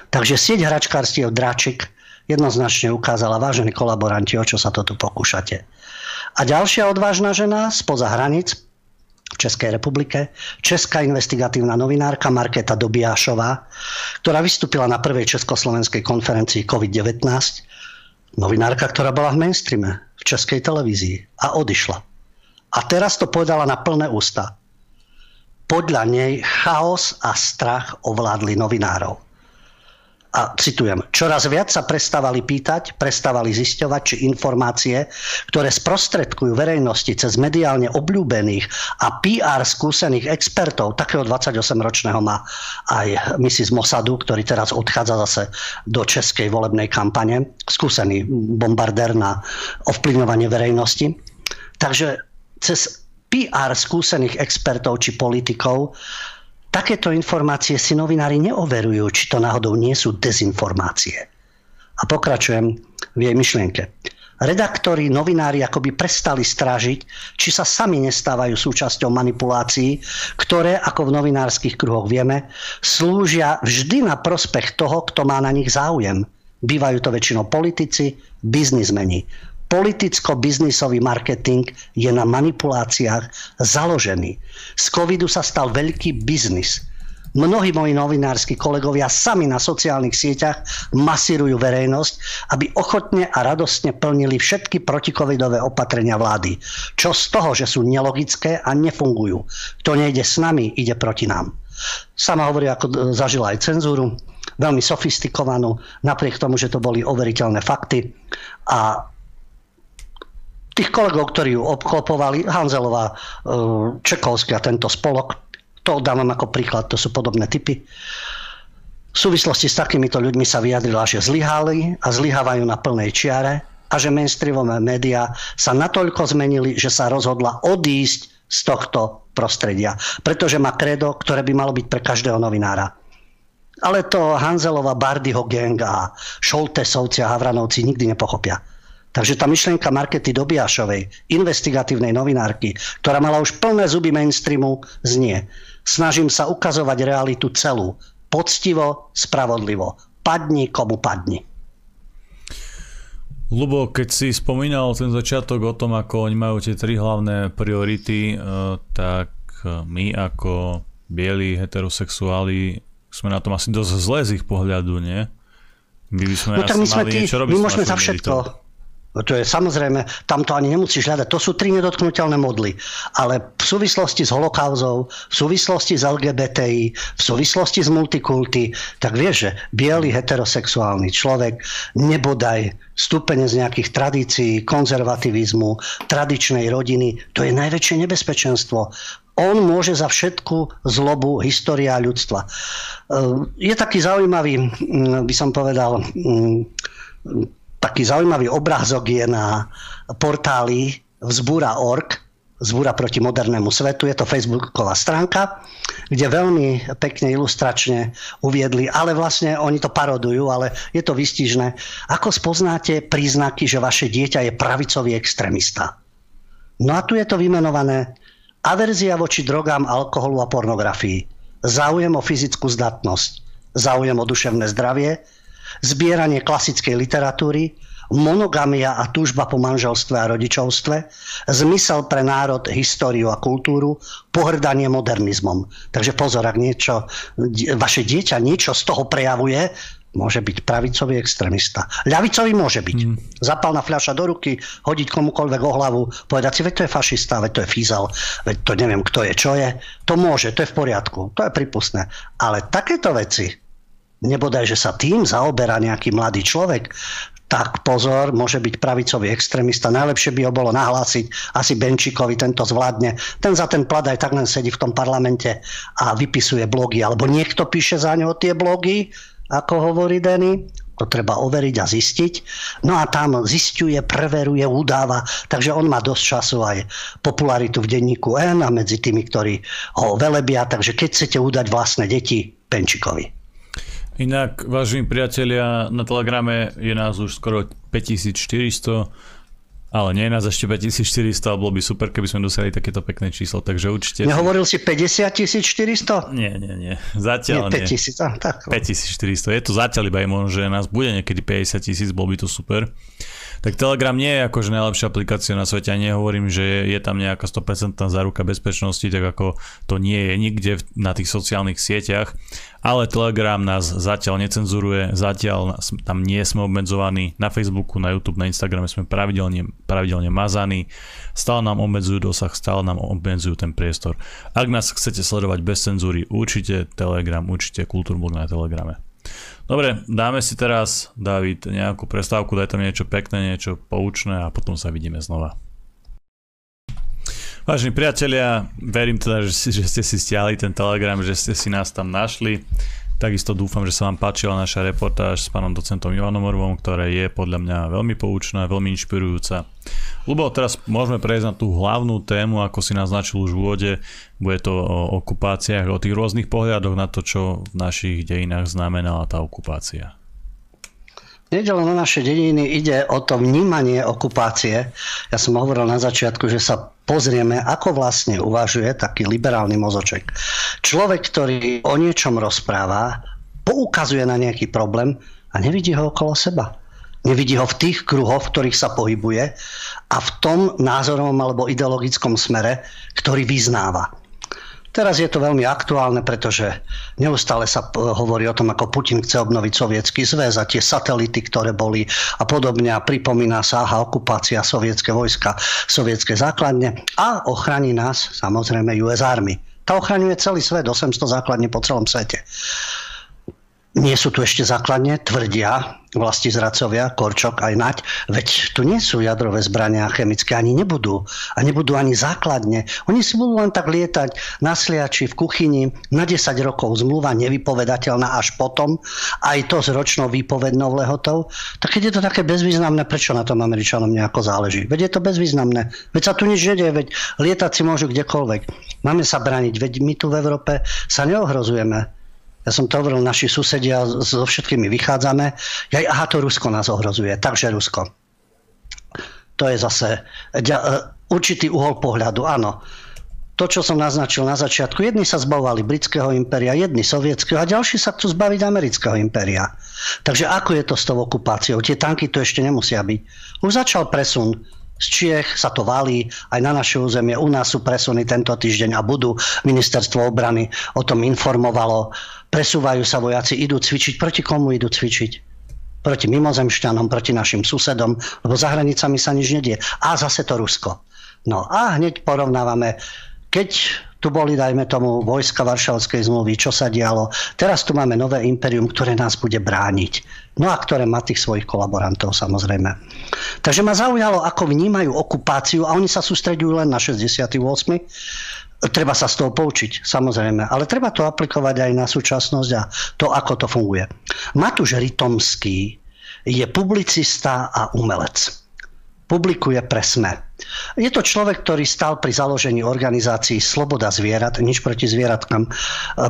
Takže sieť hračkárstiev Dračik jednoznačne ukázala, vážení kolaboranti, o čo sa to tu pokúšate. A ďalšia odvážna žena spoza hraníc v Českej republike, česká investigatívna novinárka Markéta Dobiášová, ktorá vystúpila na prvej československej konferencii COVID devätnásť, novinárka, ktorá bola v mainstreame, v českej televízii a odišla. A teraz to povedala na plné ústa. Podľa nej chaos a strach ovládli novinárov. A citujem, čoraz viac sa prestávali pýtať, prestávali zisťovať, či informácie, ktoré sprostredkujú verejnosti cez mediálne obľúbených a pé er skúsených expertov, takého dvadsaťosemročného má aj misi z Mossadu, ktorý teraz odchádza zase do českej volebnej kampane, skúsený bombardér na ovplyvňovanie verejnosti. Takže cez pé er skúsených expertov či politikov takéto informácie si novinári neoverujú, či to náhodou nie sú dezinformácie. A pokračujem v jej myšlienke. Redaktori, novinári akoby prestali strážiť, či sa sami nestávajú súčasťou manipulácií, ktoré, ako v novinárskych kruhoch vieme, slúžia vždy na prospech toho, kto má na nich záujem. Bývajú to väčšinou politici, biznismeni. Politicko-biznisový marketing je na manipuláciách založený. Z covidu sa stal veľký biznis. Mnohí moji novinársky kolegovia sami na sociálnych sieťach masírujú verejnosť, aby ochotne a radostne plnili všetky protikovidové opatrenia vlády. Čo z toho, že sú nelogické a nefungujú? To nejde s nami, ide proti nám. Sama hovorí, ako zažila aj cenzúru, veľmi sofistikovanú, napriek tomu, že to boli overiteľné fakty. A tých kolegov, ktorí ju obklopovali, Hanzelová, Čekovský a tento spolok, to dávam ako príklad, to sú podobné typy. V súvislosti s takýmito ľuďmi sa vyjadrila, že zlyhali a zlyhávajú na plnej čiare a že mainstreamové médiá sa natoľko zmenili, že sa rozhodla odísť z tohto prostredia. Pretože má kredo, ktoré by malo byť pre každého novinára. Ale to Hanzelová, Bardyho gang a Šoltesovci a Havranovci nikdy nepochopia. Takže tá myšlienka Markety Dobiašovej, investigatívnej novinárky, ktorá mala už plné zuby mainstreamu, znie. Snažím sa ukazovať realitu celú. Poctivo, spravodlivo. Padni, komu padni. Ľubo, keď si spomínal ten začiatok o tom, ako oni majú tie tri hlavné priority, tak my ako bieli heterosexuáli sme na tom asi dosť zle z ich pohľadu, nie? My by sme no, tak my sme mali tí, niečo robiť. My môžeme za všetko. To. To je samozrejme, tam to ani nemusíš hľadať. To sú tri nedotknuteľné modly. Ale v súvislosti s holokauzou, v súvislosti s el gé bé té í, v súvislosti s multikulty, tak vieš, že biely heterosexuálny človek nebodaj stúpene z nejakých tradícií, konzervativizmu, tradičnej rodiny, to je najväčšie nebezpečenstvo. On môže za všetku zlobu história ľudstva. Je taký zaujímavý, by som povedal, taký zaujímavý obrázok je na portáli vzbúra bodka org, Vzbúra proti modernému svetu. Je to facebooková stránka, kde veľmi pekne ilustračne uviedli, ale vlastne oni to parodujú, ale je to výstižné. Ako spoznáte príznaky, že vaše dieťa je pravicový extrémista? No a tu je to vymenované averzia voči drogám, alkoholu a pornografii, záujem o fyzickú zdatnosť, záujem o duševné zdravie, zbieranie klasickej literatúry, monogamia a túžba po manželstve a rodičovstve, zmysel pre národ, históriu a kultúru, pohrdanie modernizmom. Takže pozor, ak niečo, vaše dieťa niečo z toho prejavuje, môže byť pravicový extrémista. Ľavicový môže byť. Mm. Zapálna fľaša do ruky, hodiť komukoľvek o hlavu, povedať si, veď to je fašista, veď to je fízel, veď to neviem, kto je, čo je. To môže, to je v poriadku, to je prípustné. Ale takéto veci, nebodaj, že sa tým zaoberá nejaký mladý človek, tak pozor, môže byť pravicový extrémista. Najlepšie by ho bolo nahlásiť asi Benčíkovi, tento zvládne. Ten za ten plat aj tak len sedí v tom parlamente a vypisuje blogy. Alebo niekto píše za ňo tie blogy, ako hovorí Denny. To treba overiť a zistiť. No a tam zisťuje, preveruje, udáva. Takže on má dosť času aj popularitu v denníku N a medzi tými, ktorí ho velebia. Takže keď chcete udať vlastné deti, Benčíkovi. Inak, vážení priatelia, na Telegrame je nás už skoro päťtisícštyristo, ale nie je nás ešte päťtisícštyristo, a bolo by super, keby sme dosiahli takéto pekné číslo, takže určite... Nehovoril si päťdesiattisícštyristo? Nie, nie, nie. Zatiaľ nie. päťtisíc, tak. päťtisícštyristo. Je to zatiaľ iba možno, že nás bude niekedy päťdesiat tisíc, bol by to super. Tak Telegram nie je akože najlepšia aplikácia na svete, a nehovorím, že je tam nejaká sto percent záruka bezpečnosti, tak ako to nie je nikde na tých sociálnych sieťach. Ale Telegram nás zatiaľ necenzuruje, zatiaľ tam nie sme obmedzovaní. Na Facebooku, na YouTube, na Instagrame sme pravidelne, pravidelne mazaní. Stále nám obmedzujú dosah, stále nám obmedzujú ten priestor. Ak nás chcete sledovať bez cenzúry, určite Telegram, určite Kultúrblog na Telegrame. Dobre, dáme si teraz, Dávid, nejakú prestávku, daj tam niečo pekné, niečo poučné a potom sa vidíme znova. Vážení priatelia, verím teda, že, si, že ste si stiahli ten Telegram, že ste si nás tam našli. Takisto dúfam, že sa vám páčila naša reportáž s pánom docentom Ivanom Orvom, ktorá je podľa mňa veľmi poučná, veľmi inšpirujúca. Ľubo, teraz môžeme prejsť na tú hlavnú tému, ako si naznačil už v úvode. Bude to o okupáciách, o tých rôznych pohľadoch na to, čo v našich dejinách znamenala tá okupácia. Nejde len o naše dediny, ide o to vnímanie okupácie. Ja som hovoril na začiatku, že sa pozrieme, ako vlastne uvažuje taký liberálny mozoček. Človek, ktorý o niečom rozpráva, poukazuje na nejaký problém a nevidí ho okolo seba. Nevidí ho v tých kruhoch, v ktorých sa pohybuje a v tom názorovom alebo ideologickom smere, ktorý vyznáva. Teraz je to veľmi aktuálne, pretože neustále sa hovorí o tom, ako Putin chce obnoviť Sovietsky zväz a tie satelity, ktoré boli a podobne. A pripomína sa, aha, okupácia sovietské vojska, sovietské základne a ochrání nás, samozrejme, ú es Army. Tá ochraňuje celý svet, osemsto základní po celom svete. Nie sú tu ešte základne, tvrdia vlasti zradcovia, Korčok aj Naď, veď tu nie sú jadrové zbrania chemické, ani nebudú. A nebudú ani základne. Oni si budú len tak lietať na sliači v kuchyni na desať rokov, zmluva nevypovedateľná až potom, aj to s ročnou výpovednou lehotou. Tak keď je to také bezvýznamné, prečo na tom Američanom nejako záleží? Veď je to bezvýznamné. Veď sa tu nič nedie, veď lietať si môžu kdekoľvek. Máme sa braniť, veď my tu v Európe sa neohrozujeme. Ja som to hovoril, naši susedia, so všetkými vychádzame. Ja, aha, to Rusko nás ohrozuje, takže Rusko. To je zase určitý uhol pohľadu, áno. To, čo som naznačil na začiatku, jedni sa zbavovali britského impéria, jedni sovietského a ďalší sa chcú zbaviť amerického impéria. Takže ako je to s tou okupáciou? Tie tanky tu ešte nemusia byť. Už začal presun. Z Čiech sa to valí, aj na naše územie. U nás sú presuny tento týždeň a budú. Ministerstvo obrany o tom informovalo. Presúvajú sa vojaci, idú cvičiť. Proti komu idú cvičiť? Proti mimozemšťanom, proti našim susedom, lebo za hranicami sa nič nedie. A zase to Rusko. No a hneď porovnávame, keď tu boli, dajme tomu, vojska Varšavskej zmluvy, čo sa dialo. Teraz tu máme nové imperium, ktoré nás bude brániť. No a ktoré má tých svojich kolaborantov, samozrejme. Takže ma zaujalo, ako vnímajú okupáciu a oni sa sústreďujú len na šesťdesiatosem. Treba sa z toho poučiť, samozrejme. Ale treba to aplikovať aj na súčasnosť a to, ako to funguje. Matúš Rytomský je publicista a umelec. Publikuje pre SME. Je to človek, ktorý stal pri založení organizácií Sloboda zvierat, nič proti zvieratkám,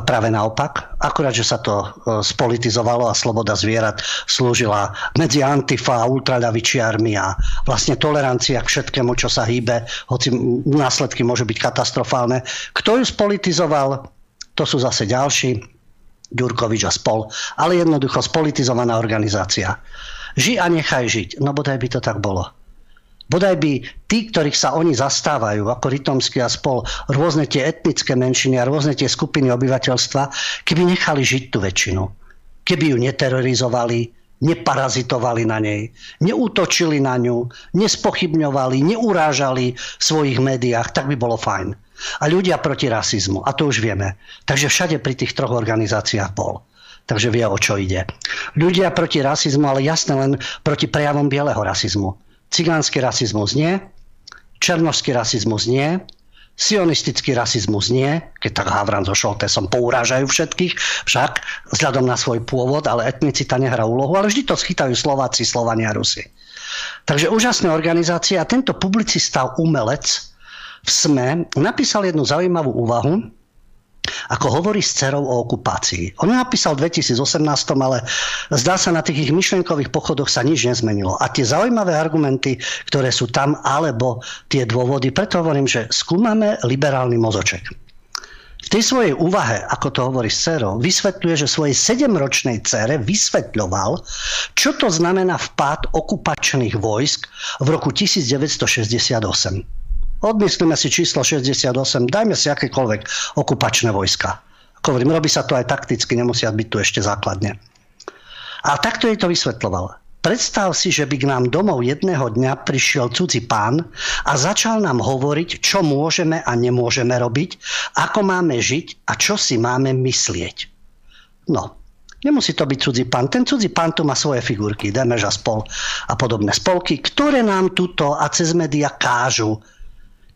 práve naopak. Akurát, že sa to spolitizovalo a Sloboda zvierat slúžila medzi Antifa a ultraľavičiarmi a vlastne tolerancia k všetkému, čo sa hýbe, hoci následky môžu byť katastrofálne. Kto ju spolitizoval, to sú zase ďalší, Ďurkovič a spol, ale jednoducho spolitizovaná organizácia. Ži a nechaj žiť, no bodaj by to tak bolo. Bodaj by tí, ktorých sa oni zastávajú, ako Rytomský a spol, rôzne tie etnické menšiny a rôzne tie skupiny obyvateľstva, keby nechali žiť tú väčšinu. Keby ju neterorizovali, neparazitovali na nej, neútočili na ňu, nespochybňovali, neurážali v svojich médiách, tak by bolo fajn. A ľudia proti rasizmu, a to už vieme. Takže všade pri tých troch organizáciách bol. takže vie, o čo ide. Ľudia proti rasizmu, ale jasné, len proti prejavom bieleho rasizmu. Cigánsky rasizmus nie, černošský rasizmus nie, sionistický rasizmus nie, keď tak Havran so Šoltésom pourážajú všetkých, však vzhľadom na svoj pôvod, ale etnicita nehrá úlohu, ale vždy to schytajú Slováci, Slovania, Rusi. Takže úžasné organizácie a tento publicista umelec v SME napísal jednu zaujímavú úvahu, ako hovorí s dcerou o okupácii. On ju napísal v dvetisícosemnástom, ale zdá sa, na tých ich myšlienkových pochodoch sa nič nezmenilo. A tie zaujímavé argumenty, ktoré sú tam, alebo tie dôvody, preto hovorím, že skúmame liberálny mozoček. V tej svojej úvahe, ako to hovorí s dcerou, vysvetľuje, že svojej sedemročnej dcere vysvetľoval, čo to znamená vpád okupačných vojsk v roku devätnásťstošesťdesiatosem. Odmyslíme si číslo šesťdesiatosem, dajme si akékoľvek okupačné vojska. Ako hovorím, robí sa to aj takticky, nemusia byť tu ešte základne. A takto jej to vysvetľoval. Predstav si, že by k nám domov jedného dňa prišiel cudzí pán a začal nám hovoriť, čo môžeme a nemôžeme robiť, ako máme žiť a čo si máme myslieť. No, nemusí to byť cudzí pán. Ten cudzí pán tu má svoje figurky, Demež a spol a podobné spolky, ktoré nám tuto a cez médiá kážu,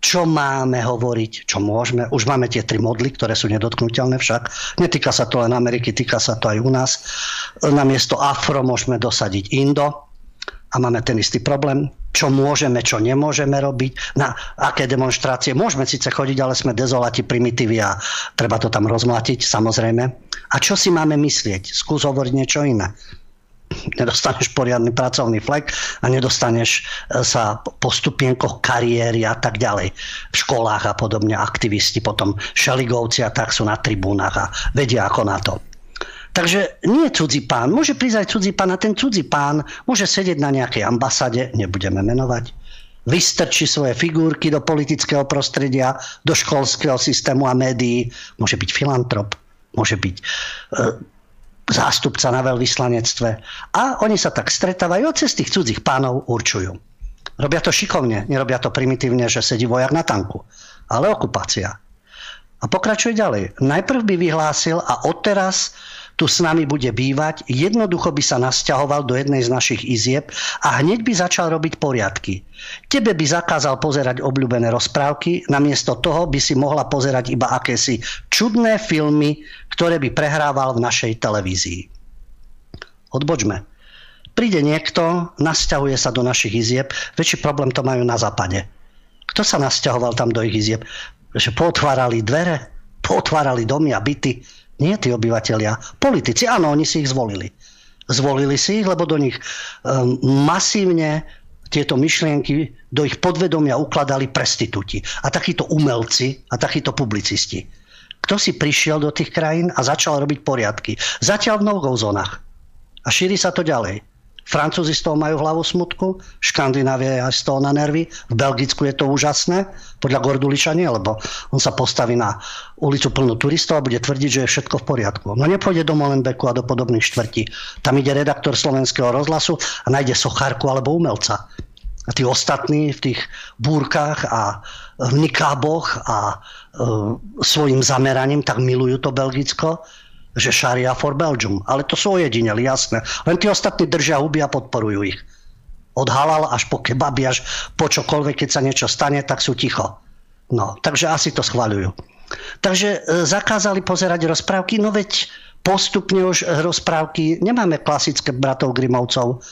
čo máme hovoriť, čo môžeme. Už máme tie tri modly, ktoré sú nedotknuteľné však. Netýka sa to len Ameriky, týka sa to aj u nás. Namiesto afro môžeme dosadiť indo a máme ten istý problém. Čo môžeme, čo nemôžeme robiť, na aké demonštrácie. Môžeme síce chodiť, ale sme dezolati, primitívi a treba to tam rozmlatiť, samozrejme. A čo si máme myslieť? Skús hovoriť niečo iné. Nedostaneš poriadny pracovný flek a nedostaneš sa po stupienkoch kariéry a tak ďalej. V školách a podobne aktivisti, potom šeligovci a tak sú na tribúnach a vedia ako na to. Takže nie cudzí pán, môže prísť aj cudzí pán a ten cudzí pán môže sedieť na nejakej ambasade, nebudeme menovať, vystrčí svoje figurky do politického prostredia, do školského systému a médií, môže byť filantrop, môže byť zástupca na veľvyslanectve. A oni sa tak stretávajú a cez tých cudzích pánov určujú. Robia to šikovne, nerobia to primitívne, že sedí vojak na tanku. Ale okupácia. A pokračuje ďalej. Najprv by vyhlásil a odteraz tu s nami bude bývať, jednoducho by sa nasťahoval do jednej z našich izieb a hneď by začal robiť poriadky. Tebe by zakázal pozerať obľúbené rozprávky, namiesto toho by si mohla pozerať iba akési čudné filmy, ktoré by prehrával v našej televízii. Odbočme. Príde niekto, nasťahuje sa do našich izieb, väčší problém to majú na západe. Kto sa nasťahoval tam do ich izieb? Že potvárali dvere, potvárali domy a byty. Nie tí obyvateľia, politici, áno, oni si ich zvolili. Zvolili si ich, lebo do nich um, masívne tieto myšlienky do ich podvedomia ukladali prestitúti. A takíto umelci a takíto publicisti. Kto si prišiel do tých krajín a začal robiť poriadky? Zatiaľ v no-go zónach. A šíri sa to ďalej. Francúzi z toho majú hlavu smutku, Škandinávia je z toho na nervy, v Belgicku je to úžasné, podľa Gorduliča nie, lebo on sa postaví na ulicu plnú turistov a bude tvrdiť, že je všetko v poriadku. No nepôjde do Molenbeeku a do podobných štvrtí. Tam ide redaktor Slovenského rozhlasu a nájde sochárku alebo umelca. A tí ostatní v tých búrkach a v nikáboch a e, svojim zameraním tak milujú to Belgicko, že šaria for Belgium. Ale to sú ojedineli, jasné. Len tí ostatní držia huby a podporujú ich. Od halal až po kebaby, až po čokoľvek, keď sa niečo stane, tak sú ticho. No, takže asi to schvaľujú. Takže e, zakázali pozerať rozprávky, no veď postupne už rozprávky, nemáme klasické bratov Grimovcov.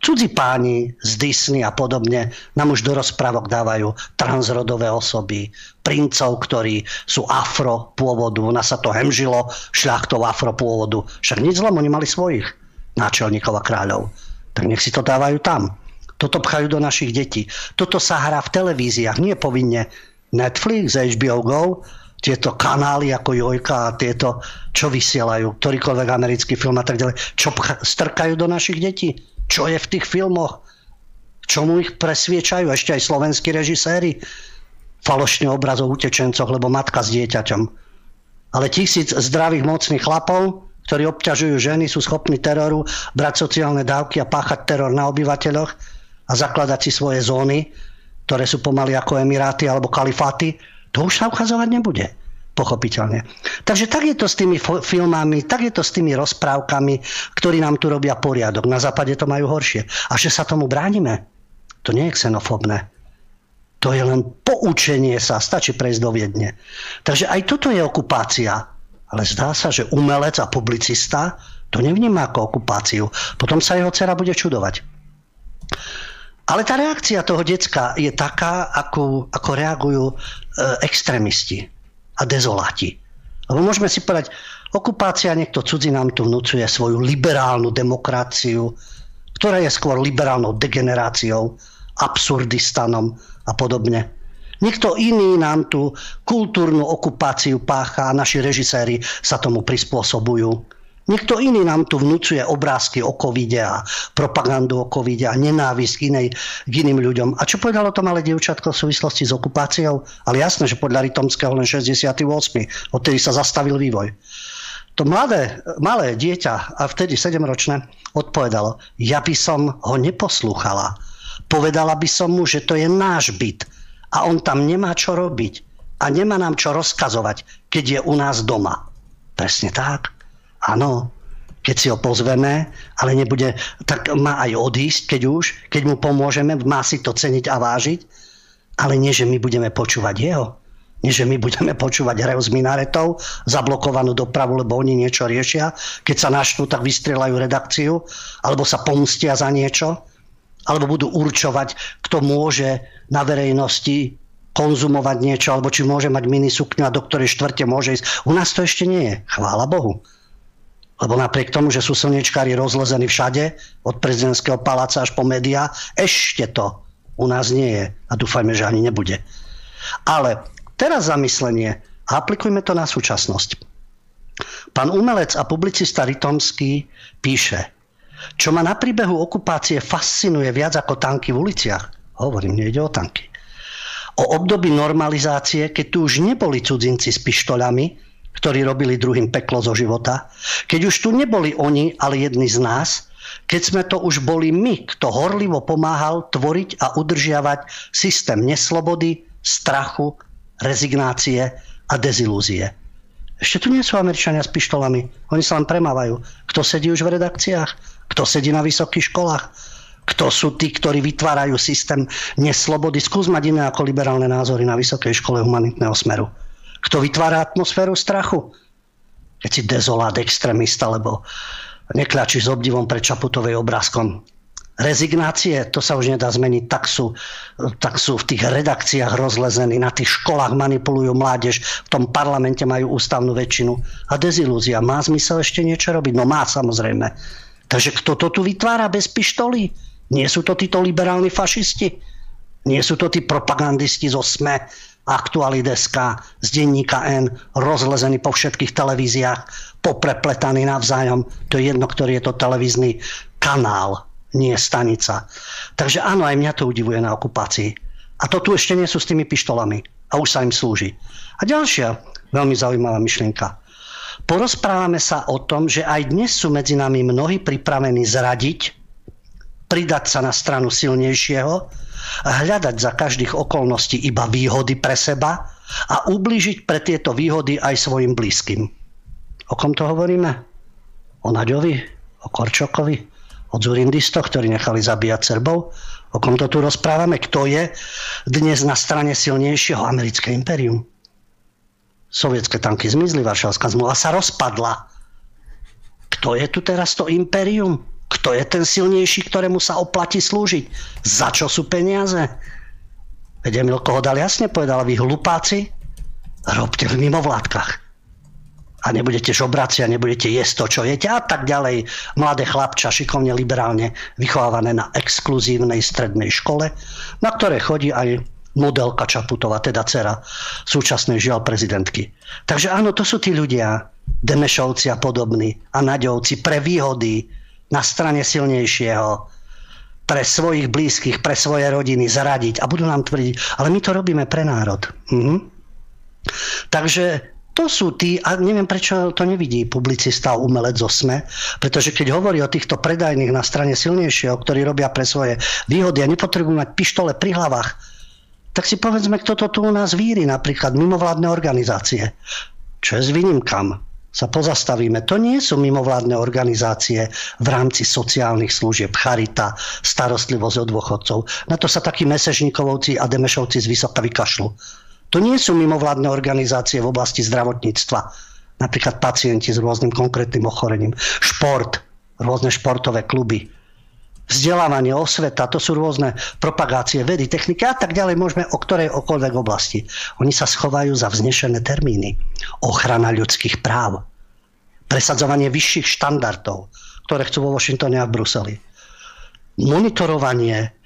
Cudzí páni z Disney a podobne nám už do rozprávok dávajú transrodové osoby, princov, ktorí sú afro pôvodu. U nás sa to hemžilo šľachtou afro pôvodu. Však nič zlom, oni mali svojich náčelníkov a kráľov. Tak nech si to dávajú tam. Toto pchajú do našich detí. Toto sa hrá v televíziách, nie povinne Netflix, há bé ó Go, tieto kanály ako Jojka a tieto, čo vysielajú, ktorýkoľvek americký film a tak ďalej, čo pcha- strkajú do našich detí. Čo je v tých filmoch? Čomu ich presviečajú? Ešte aj slovenskí režiséri. Falošný obraz o utečencoch, lebo matka s dieťaťom. Ale tisíc zdravých, mocných chlapov, ktorí obťažujú ženy, sú schopní teroru, brať sociálne dávky a páchať teror na obyvateľoch a zakladať si svoje zóny, ktoré sú pomaly ako Emiráty alebo Kalifáty, to už sa ukazovať nebude. pochopiteľne. Takže tak je to s tými filmami, tak je to s tými rozprávkami, ktorí nám tu robia poriadok. Na západe to majú horšie. A že sa tomu bránime, to nie je xenofóbne. To je len poučenie sa, stačí prejsť do Viedne. Takže aj toto je okupácia. Ale zdá sa, že umelec a publicista to nevníma ako okupáciu. Potom sa jeho dcera bude čudovať. Ale tá reakcia toho decka je taká, ako, ako reagujú e, extrémisti a dezoláti. Lebo môžeme si povedať, okupácia, niekto cudzí nám tu vnúcuje svoju liberálnu demokraciu, ktorá je skôr liberálnou degeneráciou, absurdistanom a podobne. Niekto iný nám tu kultúrnu okupáciu pácha a naši režiséri sa tomu prispôsobujú. Niekto iný nám tu vnúcuje obrázky o covide a propagandu o covide a nenávisť k, inej, k iným ľuďom. A čo povedalo to malé dievčatko v súvislosti s okupáciou? Ale jasné, že podľa Rytomského len šesťdesiaty ôsmy odtedy sa zastavil vývoj. To mladé, malé dieťa, a vtedy sedemročné, odpovedalo, ja by som ho neposlúchala. Povedala by som mu, že to je náš byt a on tam nemá čo robiť a nemá nám čo rozkazovať, keď je u nás doma. Presne tak. Áno, keď si ho pozveme, ale nebude, tak má aj odísť, keď už, keď mu pomôžeme, má si to ceniť a vážiť, ale nie, že my budeme počúvať jeho. Nie, že my budeme počúvať rev z minaretov, zablokovanú dopravu, lebo oni niečo riešia. Keď sa načnú, tak vystrelajú redakciu, alebo sa pomstia za niečo, alebo budú určovať, kto môže na verejnosti konzumovať niečo, alebo či môže mať minisukňu a do ktorej štvrte môže ísť. U nás to ešte nie je, chvála Bohu. Lebo napriek tomu, že sú slnečkári rozlezení všade, od prezidentského paláca až po médiá, ešte to u nás nie je. A dúfajme, že ani nebude. Ale teraz zamyslenie a aplikujme to na súčasnosť. Pán umelec a publicista Rytomský píše, čo ma na príbehu okupácie fascinuje viac ako tanky v uliciach. Hovorím, nejde o tanky. O období normalizácie, keď tu už neboli cudzinci s pištoľami, ktorí robili druhým peklo zo života. Keď už tu neboli oni, ale jedni z nás, keď sme to už boli my, kto horlivo pomáhal tvoriť a udržiavať systém neslobody, strachu, rezignácie a dezilúzie. Ešte tu nie sú Američania s pištolami. Oni sa len premávajú. Kto sedí už v redakciách? Kto sedí na vysokých školách? Kto sú tí, ktorí vytvárajú systém neslobody? Skús mať iné ako liberálne názory na Vysokej škole humanitného smeru. Kto vytvára atmosféru strachu? Keď si dezolát, extrémista, lebo nekľačíš s obdivom pred Čaputovej obrázkom. Rezignácie, to sa už nedá zmeniť, tak sú, tak sú v tých redakciách rozlezení, na tých školách manipulujú mládež, v tom parlamente majú ústavnú väčšinu. A dezilúzia, má zmysel ešte niečo robiť? No má, samozrejme. Takže kto to tu vytvára bez pištolí? Nie sú to títo liberálni fašisti? Nie sú to tí propagandisti zo SME, Aktuality.sk, z denníka N, rozlezení po všetkých televíziách, poprepletaní navzájom. To je jedno, ktorý je to televízny kanál, nie stanica. Takže áno, aj mňa to udivuje na okupácii. A to tu ešte nie sú s tými pištolami. A už sa im slúži. A ďalšia veľmi zaujímavá myšlienka. Porozprávame sa o tom, že aj dnes sú medzi nami mnohí pripravení zradiť, pridať sa na stranu silnejšieho, hľadať za každých okolností iba výhody pre seba a ublížiť pre tieto výhody aj svojim blízkym. O kom to hovoríme? O Naďovi, o Korčokovi, o Dzurindistoch, ktorí nechali zabíjať Srbov. O kom to tu rozprávame? Kto je dnes na strane silnejšieho? Americké impérium. Sovietské tanky zmizli, Varšavská zmluva sa rozpadla. Kto je tu teraz to impérium? Kto je ten silnejší, ktorému sa oplatí slúžiť? Za čo sú peniaze? Veď Emilko Hodal jasne povedal, vy hlupáci, robte v mimovládkach. A nebudete žobraci a nebudete jesť to, čo jete a tak ďalej. Mladé chlapča, šikovne liberálne vychovávané na exkluzívnej strednej škole, na ktorej chodí aj modelka Čaputová, teda dcera súčasnej žiaľ prezidentky. Takže áno, to sú tí ľudia, Demešovci a podobní a Naďovci pre výhody, na strane silnejšieho, pre svojich blízkych, pre svoje rodiny zaradiť a budú nám tvrdiť, ale my to robíme pre národ. Mhm. Takže to sú tí, a neviem prečo to nevidí publicista a umelec zo SME, pretože keď hovorí o týchto predajných na strane silnejšieho, ktorí robia pre svoje výhody a nepotrebujú mať pištole pri hlavách, tak si povedzme, kto to tu u nás víri, napríklad mimovládne organizácie. Čo je s výnimkami? Sa pozastavíme. To nie sú mimovládne organizácie v rámci sociálnych služieb, charita, starostlivosť od dôchodcov. Na to sa takí Mesežníkovovci a Demešovci z Vysoka vykašľú. To nie sú mimovládne organizácie v oblasti zdravotníctva. Napríklad pacienti s rôznym konkrétnym ochorením. Šport, rôzne športové kluby. Vzdelávanie, osveta, to sú rôzne propagácie, vedy, techniky a tak ďalej, môžeme o ktorej okoľvek oblasti. Oni sa schovajú za vznešené termíny. Ochrana ľudských práv, presadzovanie vyšších štandardov, ktoré chcú vo Washingtone a v Bruseli. Monitorovanie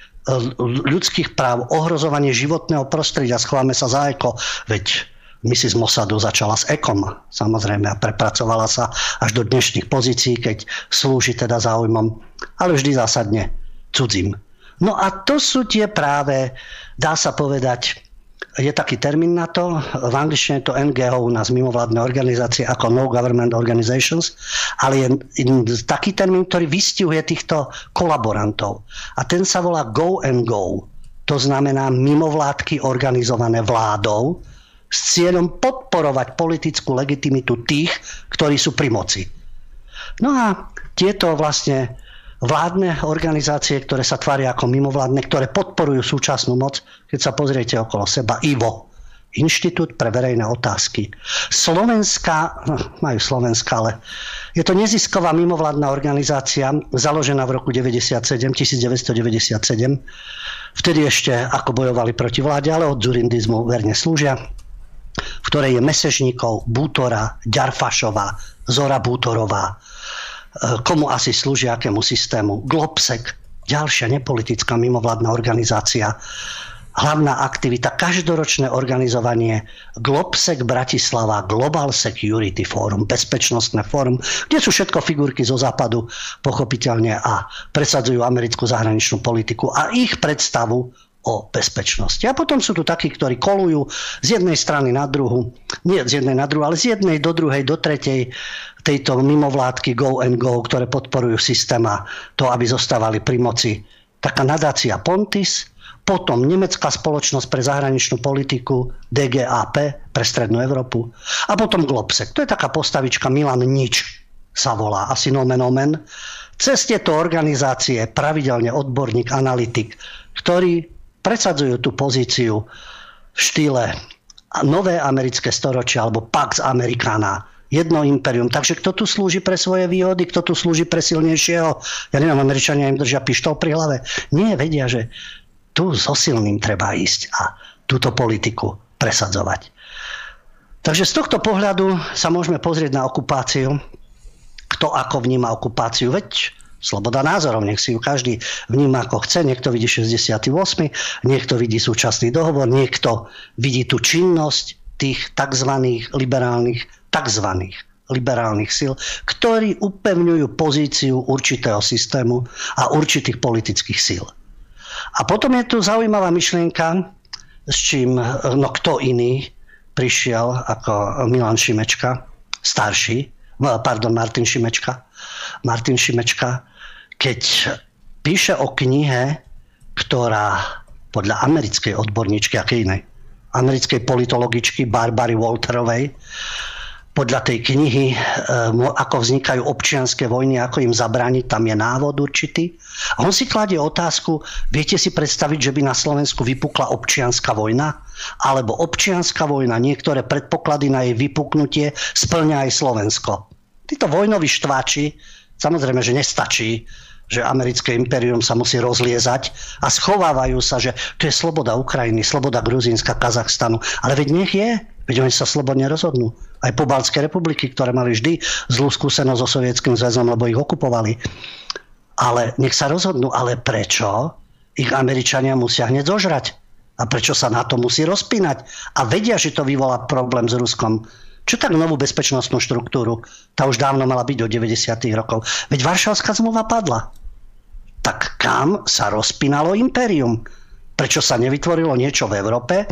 ľudských práv, ohrozovanie životného prostredia, schováme sa za eko, veď Missus Mossadu začala s ekom, samozrejme, a prepracovala sa až do dnešných pozícií, keď slúži teda záujmom, ale vždy zásadne cudzím. No a to sú tie práve, dá sa povedať, je taký termín na to, v angličtine je to en gé ó u nás, mimovládne organizácie ako No Government Organizations, ale je taký termín, ktorý vystihuje týchto kolaborantov. A ten sa volá Go and Go. To znamená mimovládky organizované vládou, s cieľom podporovať politickú legitimitu tých, ktorí sú pri moci. No a tieto vlastne vládne organizácie, ktoré sa tvária ako mimovládne, ktoré podporujú súčasnú moc, keď sa pozriete okolo seba, í vé ó, Inštitút pre verejné otázky. Slovenská, no, majú Slovenská, ale je to nezisková mimovládna organizácia, založená v roku deväťdesiatsedem, devätnásťstodeväťdesiatsedem. Vtedy ešte, ako bojovali proti vláde, ale od dzurindizmu verne slúžia, v ktorej je Mesežníkov, Bútora, Ďarfašová, Zora Bútorová, komu asi slúžia, akému systému, Globsek, ďalšia nepolitická mimovládna organizácia, hlavná aktivita, každoročné organizovanie Globsek Bratislava, Global Security Forum, bezpečnostné fórum, kde sú všetko figurky zo západu, pochopiteľne, a presadzujú americkú zahraničnú politiku a ich predstavu o bezpečnosti. A potom sú tu takí, ktorí kolujú z jednej strany na druhu, nie z jednej na druhu, ale z jednej do druhej, do tretej tejto mimovládky Go and Go, ktoré podporujú systém a to, aby zostávali pri moci. Taká nadácia Pontis, potom Nemecká spoločnosť pre zahraničnú politiku, dé gé á pé pre Strednú Európu a potom Globsec. To je taká postavička, Milan Nič sa volá, asi nomen omen. Cez tieto organizácie pravidelne odborník, analytik, ktorý presadzujú tú pozíciu v štýle nové americké storočie alebo Pax Americana, jedno imperium. Takže kto tu slúži pre svoje výhody, kto tu slúži pre silnejšieho? Ja neviem, Američania im držia pištol pri hlave. Nie, vedia, že tu so silným treba ísť a túto politiku presadzovať. Takže z tohto pohľadu sa môžeme pozrieť na okupáciu. Kto ako vníma okupáciu? Veď sloboda názorov, nech si ju každý vníma ako chce. Niekto vidí šesťdesiatosem, niekto vidí súčasný dohovor, niekto vidí tú činnosť tých tzv. liberálnych, tzv. liberálnych síl, ktorí upevňujú pozíciu určitého systému a určitých politických síl. A potom je tu zaujímavá myšlienka, s čím, no kto iný prišiel ako Milan Šimečka, starší, pardon, Martin Šimečka, Martin Šimečka, keď píše o knihe, ktorá podľa americkej odborníčky, akej inej, americkej politologičky Barbary Walterovej, podľa tej knihy, ako vznikajú občianske vojny, ako im zabrániť, tam je návod určitý. A on si kladie otázku, viete si predstaviť, že by na Slovensku vypukla občianska vojna? Alebo občianska vojna, niektoré predpoklady na jej vypuknutie splňa aj Slovensko. Títo vojnoví štváči, samozrejme, že nestačí, že americké imperium sa musí rozliezať a schovávajú sa, že to je sloboda Ukrajiny, sloboda Gruzínska, Kazachstanu. Ale veď nech je, veď oni sa slobodne rozhodnú. Aj pobaltské republiky, ktoré mali vždy zlú skúsenosť so Sovietským zväzom, lebo ich okupovali. Ale nech sa rozhodnú. Ale prečo ich Američania musia hneď zožrať? A prečo sa na to musí rozpínať? A vedia, že to vyvolá problém s Ruskom. Čo tak novú bezpečnostnú štruktúru? Tá už dávno mala byť do deväťdesiatych rokov. Veď Varšavská zmluva padla. Tak kam sa rozpínalo impérium? Prečo sa nevytvorilo niečo v Európe,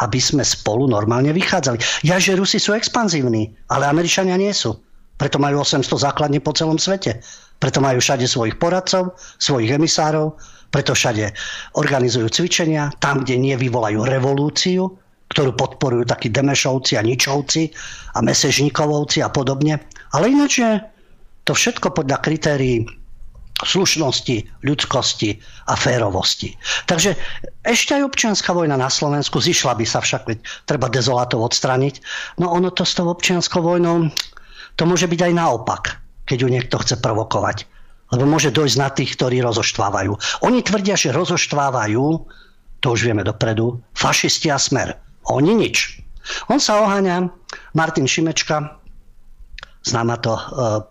aby sme spolu normálne vychádzali? Ja, že Rusi sú expanzívni, ale Američania nie sú. Preto majú osemsto základní po celom svete. Preto majú všade svojich poradcov, svojich emisárov, preto všade organizujú cvičenia, tam, kde nie, vyvolajú revolúciu, ktorú podporujú takí Demešovci a Ničovci a Mesežníkovovci a podobne. Ale ináč to všetko podľa kritérií slušnosti, ľudskosti a férovosti. Takže ešte aj občianska vojna na Slovensku zišla by sa však, veď treba dezolátov odstraniť. No ono to s tou občianskou vojnou, to môže byť aj naopak, keď ju niekto chce provokovať. Lebo môže dojsť na tých, ktorí rozoštvávajú. Oni tvrdia, že rozoštvávajú, to už vieme dopredu, fašisti a Smer. Oni nič. On sa oháňa, Martin Šimečka, známa to e,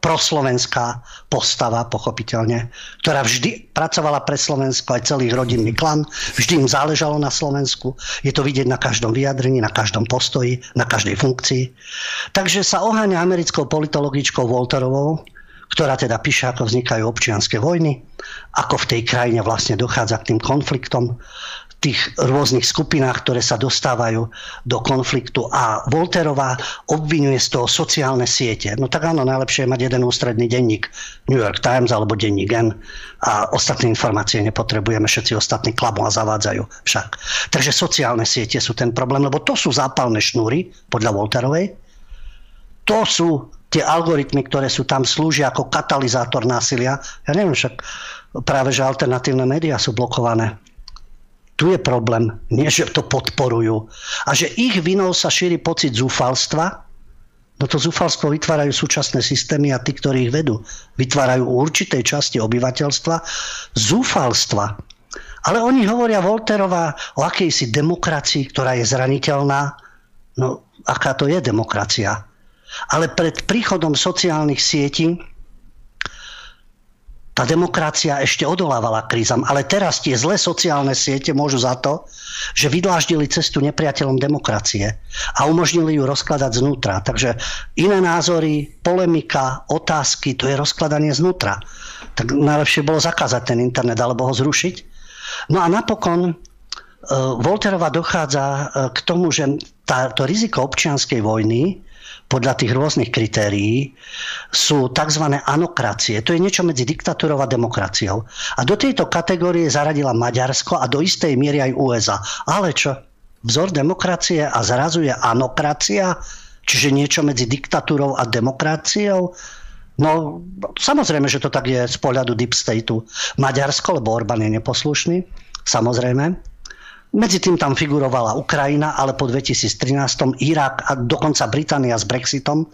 proslovenská postava, pochopiteľne, ktorá vždy pracovala pre Slovensko, aj celý rodinný klan, vždy im záležalo na Slovensku. Je to vidieť na každom vyjadrení, na každom postoji, na každej funkcii. Takže sa oháňa americkou politologičkou Walterovou, ktorá teda píše, ako vznikajú občianske vojny, ako v tej krajine vlastne dochádza k tým konfliktom, tých rôznych skupinách, ktoré sa dostávajú do konfliktu. A Volterová obvinuje z toho sociálne siete. No tak áno, najlepšie je mať jeden ústredný denník, New York Times alebo denník N, a ostatné informácie nepotrebujeme, všetci ostatní klamú a zavádzajú však. Takže sociálne siete sú ten problém, lebo to sú zápalné šnúry, podľa Volterovej. To sú tie algoritmy, ktoré sú tam, slúžia ako katalizátor násilia. Ja neviem, však práve že alternatívne médiá sú blokované. Tu je problém, nie že to podporujú. A že ich vinou sa šíri pocit zúfalstva, no to zúfalstvo vytvárajú súčasné systémy a tí, ktorí ich vedú, vytvárajú u určitej časti obyvateľstva zúfalstva. Ale oni hovoria, Volterová, o akejsi demokracii, ktorá je zraniteľná. No aká to je demokracia? Ale pred príchodom sociálnych sietí tá demokracia ešte odolávala krízam, ale teraz tie zlé sociálne siete môžu za to, že vydláždili cestu nepriateľom demokracie a umožnili ju rozkladať znútra. Takže iné názory, polemika, otázky, to je rozkladanie znútra. Tak najlepšie bolo zakázať ten internet alebo ho zrušiť. No a napokon Volterová dochádza k tomu, že tá, to riziko občianskej vojny podľa tých rôznych kritérií sú tzv. Anokracie. To je niečo medzi diktatúrou a demokraciou. A do tejto kategórie zaradila Maďarsko a do istej miery aj U S A. Ale čo? Vzor demokracie a zrazuje anokracia? Čiže niečo medzi diktatúrou a demokraciou? No, samozrejme, že to tak je z pohľadu Deep Stateu. Maďarsko, lebo Orbán je neposlušný, samozrejme. Medzi tým tam figurovala Ukrajina, ale po dvetisíc trinásť Irak a dokonca Británia s Brexitom.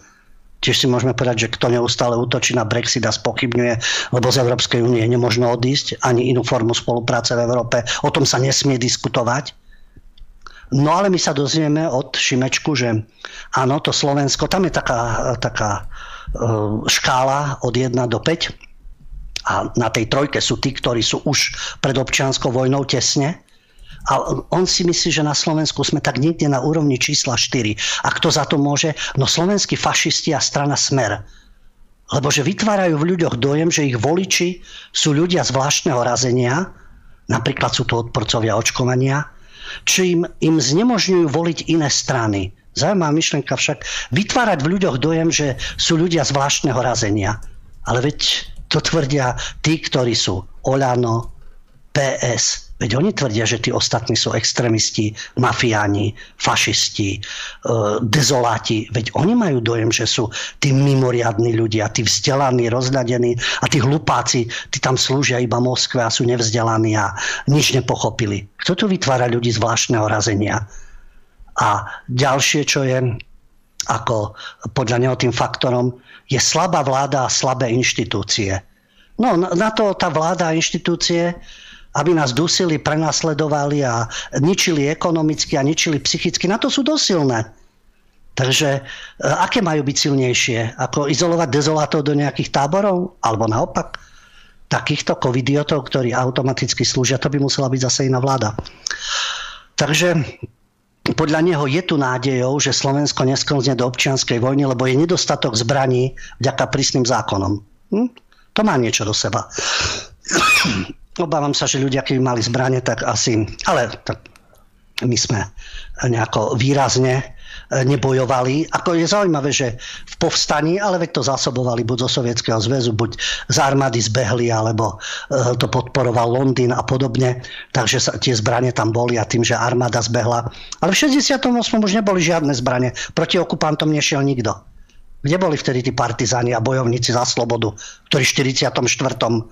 Tiež si môžeme povedať, že kto neustále útočí na Brexit a spochybňuje, lebo z Európskej únie nemožno odísť, ani inú formu spolupráce v Európe. O tom sa nesmie diskutovať. No ale my sa dozvieme od Šimečku, že áno, to Slovensko, tam je taká, taká škála od jeden do päť. A na tej trojke sú tí, ktorí sú už pred občianskou vojnou tesne. A on si myslí, že na Slovensku sme tak niekde na úrovni čísla štyri. A kto za to môže? No slovenskí fašisti a strana Smer. Lebo že vytvárajú v ľuďoch dojem, že ich voliči sú ľudia zvláštneho razenia, napríklad sú to odporcovia očkovania, čím im znemožňujú voliť iné strany. Zaujímavá myšlenka však. Vytvárať v ľuďoch dojem, že sú ľudia zvláštneho razenia. Ale veď to tvrdia tí, ktorí sú Oľano, P S, veď oni tvrdia, že tí ostatní sú extrémisti, mafiáni, fašisti, dezoláti. Veď oni majú dojem, že sú tí mimoriadni ľudia, tí vzdelaní, rozhľadení a tí hlupáci, tí tam slúžia iba Moskve a sú nevzdelaní a nič nepochopili. Kto tu vytvára ľudí zvláštneho razenia? A ďalšie, čo je ako podľa neho tým faktorom, je slabá vláda a slabé inštitúcie. No na to tá vláda a inštitúcie, aby nás dusili, prenasledovali a ničili ekonomicky a ničili psychicky. Na to sú dosilné. Takže aké majú byť silnejšie? Ako izolovať dezolátov do nejakých táborov? Alebo naopak? Takýchto covidiotov, ktorí automaticky slúžia, to by musela byť zase iná vláda. Takže podľa neho je tu nádejou, že Slovensko nesklzne do občianskej vojny, lebo je nedostatok zbraní vďaka prísnym zákonom. Hm? To má niečo do seba. Obávam sa, že ľudia, keby mali zbrane, tak asi... Ale tak my sme nejako výrazne nebojovali. Ako je zaujímavé, že v povstaní, ale veď to zásobovali buď zo Sovietskeho zväzu, buď z armády zbehli, alebo to podporoval Londýn a podobne. Takže sa, tie zbranie tam boli a tým, že armáda zbehla. Ale v šesťdesiatom ôsmom už neboli žiadne zbranie. Proti okupantom nešiel nikto. Kde boli vtedy tí partizáni a bojovníci za slobodu, ktorí v štyridsiatom štvrtom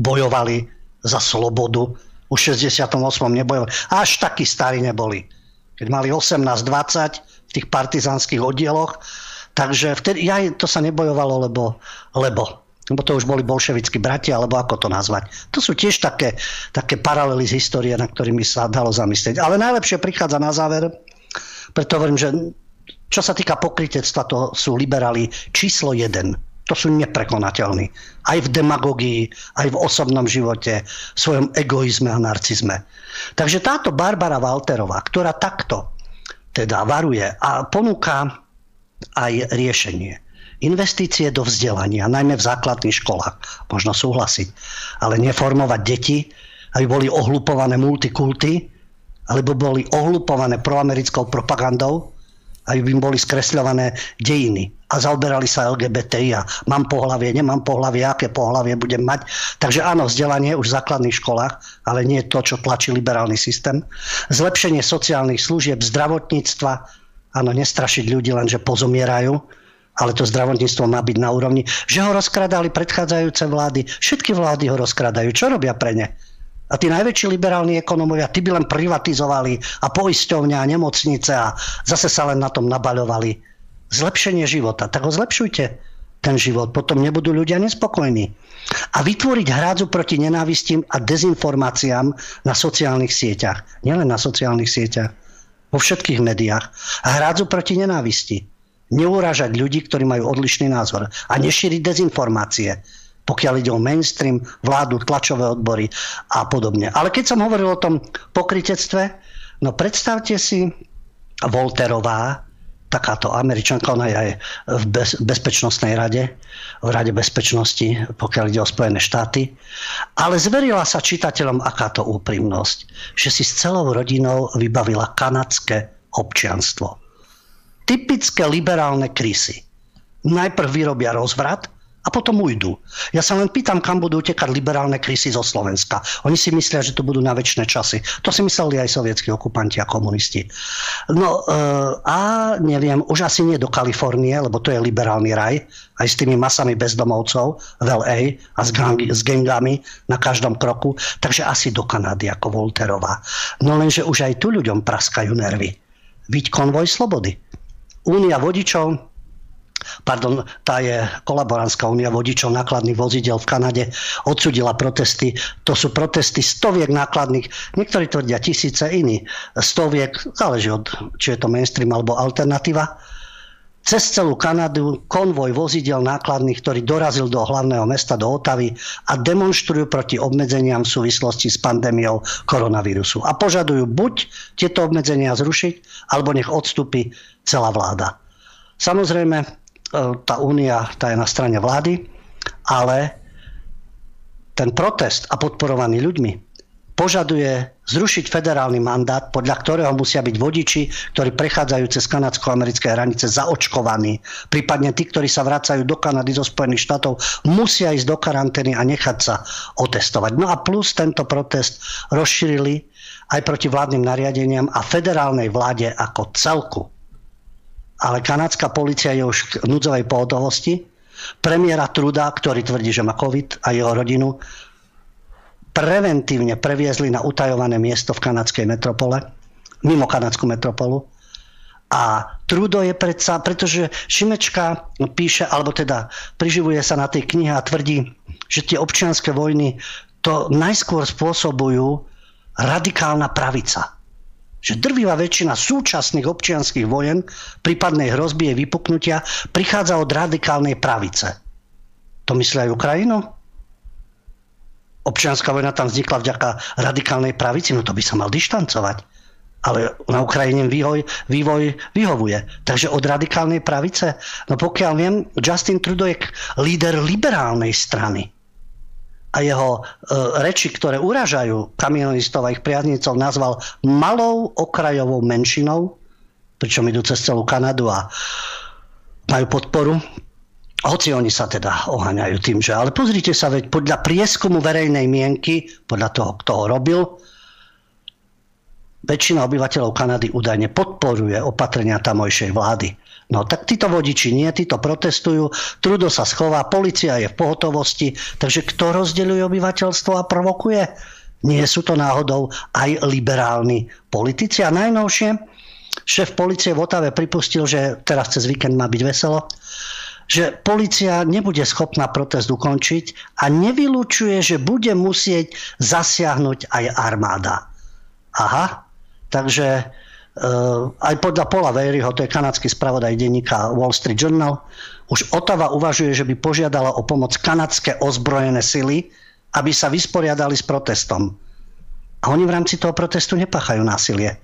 bojovali za slobodu? Už v šesťdesiatom ôsmom nebojovali. Až takí starí neboli. Keď mali osemnásť dvadsať v tých partizánskych oddieloch. Takže vtedy ja, to sa nebojovalo, lebo, lebo. Lebo to už boli bolševickí bratia, alebo ako to nazvať. To sú tiež také, také paralely z histórie, na ktorými sa dalo zamyslieť. Ale najlepšie prichádza na záver. Preto hovorím, že čo sa týka pokrytectva, to sú liberáli číslo jeden. To sú neprekonateľní. Aj v demagógii, aj v osobnom živote, v svojom egoizme a narcizme. Takže táto Barbara Walterová, ktorá takto teda varuje a ponúka aj riešenie. Investície do vzdelania, najmä v základných školách, možno súhlasiť, ale neformovať deti, aby boli ohlupované multikulty, alebo boli ohlupované proamerickou propagandou, aby im boli skresľované dejiny a zaoberali sa el gé bé té í a mám pohlavie, nemám pohlavie, aké pohlavie budem mať. Takže áno, vzdelanie už v základných školách, ale nie to, čo tlačí liberálny systém. Zlepšenie sociálnych služieb, zdravotníctva, áno, nestrašiť ľudí len, že pozomierajú, ale to zdravotníctvo má byť na úrovni, že ho rozkradali predchádzajúce vlády, všetky vlády ho rozkradajú, čo robia pre ne? A tí najväčší liberálni ekonómovia, tí by len privatizovali a poisťovňa a nemocnice a zase sa len na tom nabaľovali. Zlepšenie života. Tak ho zlepšujte, ten život. Potom nebudú ľudia nespokojní. A vytvoriť hrádzu proti nenávistím a dezinformáciám na sociálnych sieťach. Nielen na sociálnych sieťach. Vo všetkých médiách. Hrádzu proti nenávisti. Neurážať ľudí, ktorí majú odlišný názor. A nešíriť dezinformácie. Pokiaľ ide o mainstream, vládu, tlačové odbory a podobne. Ale keď som hovoril o tom pokrytectve, no predstavte si Volterová, takáto Američanka, ona je aj v bezpečnostnej rade, v Rade bezpečnosti, pokiaľ ide o Spojené štáty, ale zverila sa čitateľom akáto úprimnosť, že si s celou rodinou vybavila kanadské občianstvo. Typické liberálne krysy. Najprv vyrobia rozvrat, a potom ujdú. Ja sa len pýtam, kam budú utekať liberálne krysy zo Slovenska. Oni si myslia, že to budú na večné časy. To si mysleli aj sovietskí okupanti a komunisti. No a neviem, už asi nie do Kalifornie, lebo to je liberálny raj, aj s tými masami bezdomovcov v el ej a s, gangi, s gangami na každom kroku. Takže asi do Kanady, ako Volterová. No lenže už aj tu ľuďom praskajú nervy. Viď konvoj slobody. Únia vodičov, Pardon, tá je kolaborantská únia vodičov nákladných vozidiel v Kanade, odsudila protesty. To sú protesty stoviek nákladných, niektorí tvrdia tisíce, iní stoviek, záleží od, či je to mainstream alebo alternatíva. Cez celú Kanadu konvoj vozidiel nákladných, ktorý dorazil do hlavného mesta, do Otavy a demonštrujú proti obmedzeniam v súvislosti s pandémiou koronavírusu. A požadujú buď tieto obmedzenia zrušiť, alebo nech odstúpi celá vláda. Samozrejme, tá únia, tá je na strane vlády, ale ten protest a podporovaný ľuďmi požaduje zrušiť federálny mandát, podľa ktorého musia byť vodiči, ktorí prechádzajú cez kanadsko-americké hranice, zaočkovaní. Prípadne tí, ktorí sa vracajú do Kanady zo Spojených štátov, musia ísť do karantény a nechať sa otestovať. No a plus tento protest rozšírili aj proti vládnym nariadeniam a federálnej vláde ako celku. Ale kanadská polícia je už v núdzovej pohotovosti. Premiéra Truda, ktorý tvrdí, že má COVID, a jeho rodinu preventívne previezli na utajované miesto v kanadskej metropole, mimo kanadskú metropolu. A Trudo je predsa, pretože Šimečka píše, alebo teda priživuje sa na tej knihe a tvrdí, že tie občianske vojny to najskôr spôsobujú radikálna pravica. Že drvivá väčšina súčasných občianskych vojen, prípadnej hrozby jej vypuknutia, prichádza od radikálnej pravice. To myslia aj Ukrajinu? Občianska vojna tam vznikla vďaka radikálnej pravici, no to by sa mal dištancovať. Ale na Ukrajine vývoj, vývoj vyhovuje. Takže od radikálnej pravice? No pokiaľ viem, Justin Trudeau je líder liberálnej strany. A jeho e, reči, ktoré uražajú kamionistov a ich priaznicov, nazval malou okrajovou menšinou, pričom idú cez celú Kanadu a majú podporu. Hoci oni sa teda oháňajú tým, že... Ale pozrite sa, veď podľa prieskumu verejnej mienky, podľa toho, kto ho robil, väčšina obyvateľov Kanady údajne podporuje opatrenia tamojšej vlády. No tak títo vodiči nie, títo protestujú, Trudeau sa schová, polícia je v pohotovosti, takže kto rozdeľuje obyvateľstvo a provokuje? Nie sú to náhodou aj liberálni politici. A najnovšie, šéf polície v Otave pripustil, že teraz cez víkend má byť veselo, že polícia nebude schopná protest ukončiť a nevylučuje, že bude musieť zasiahnuť aj armáda. Aha, takže... Uh, aj podľa Paula Veiryho, to je kanadský spravodaj denníka Wall Street Journal, už Ottawa uvažuje, že by požiadala o pomoc kanadské ozbrojené sily, aby sa vysporiadali s protestom. A oni v rámci toho protestu nepáchajú násilie.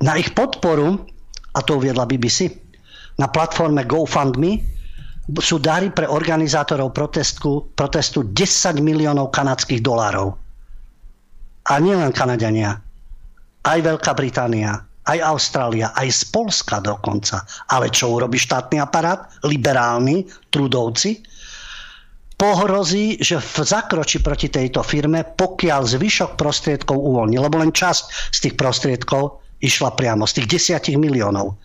Na ich podporu, a to uviedla bé bé cé, na platforme GoFundMe sú dary pre organizátorov protestu, protestu desať miliónov kanadských dolárov. A nielen Kanadiania, aj Veľká Británia, aj Austrália, aj z Polska dokonca. Ale čo urobí štátny aparát? Liberálni, Trudovci. Pohrozí, že zakročí proti tejto firme, pokiaľ zvyšok prostriedkov uvoľní. Lebo len časť z tých prostriedkov išla priamo, z tých desať miliónov.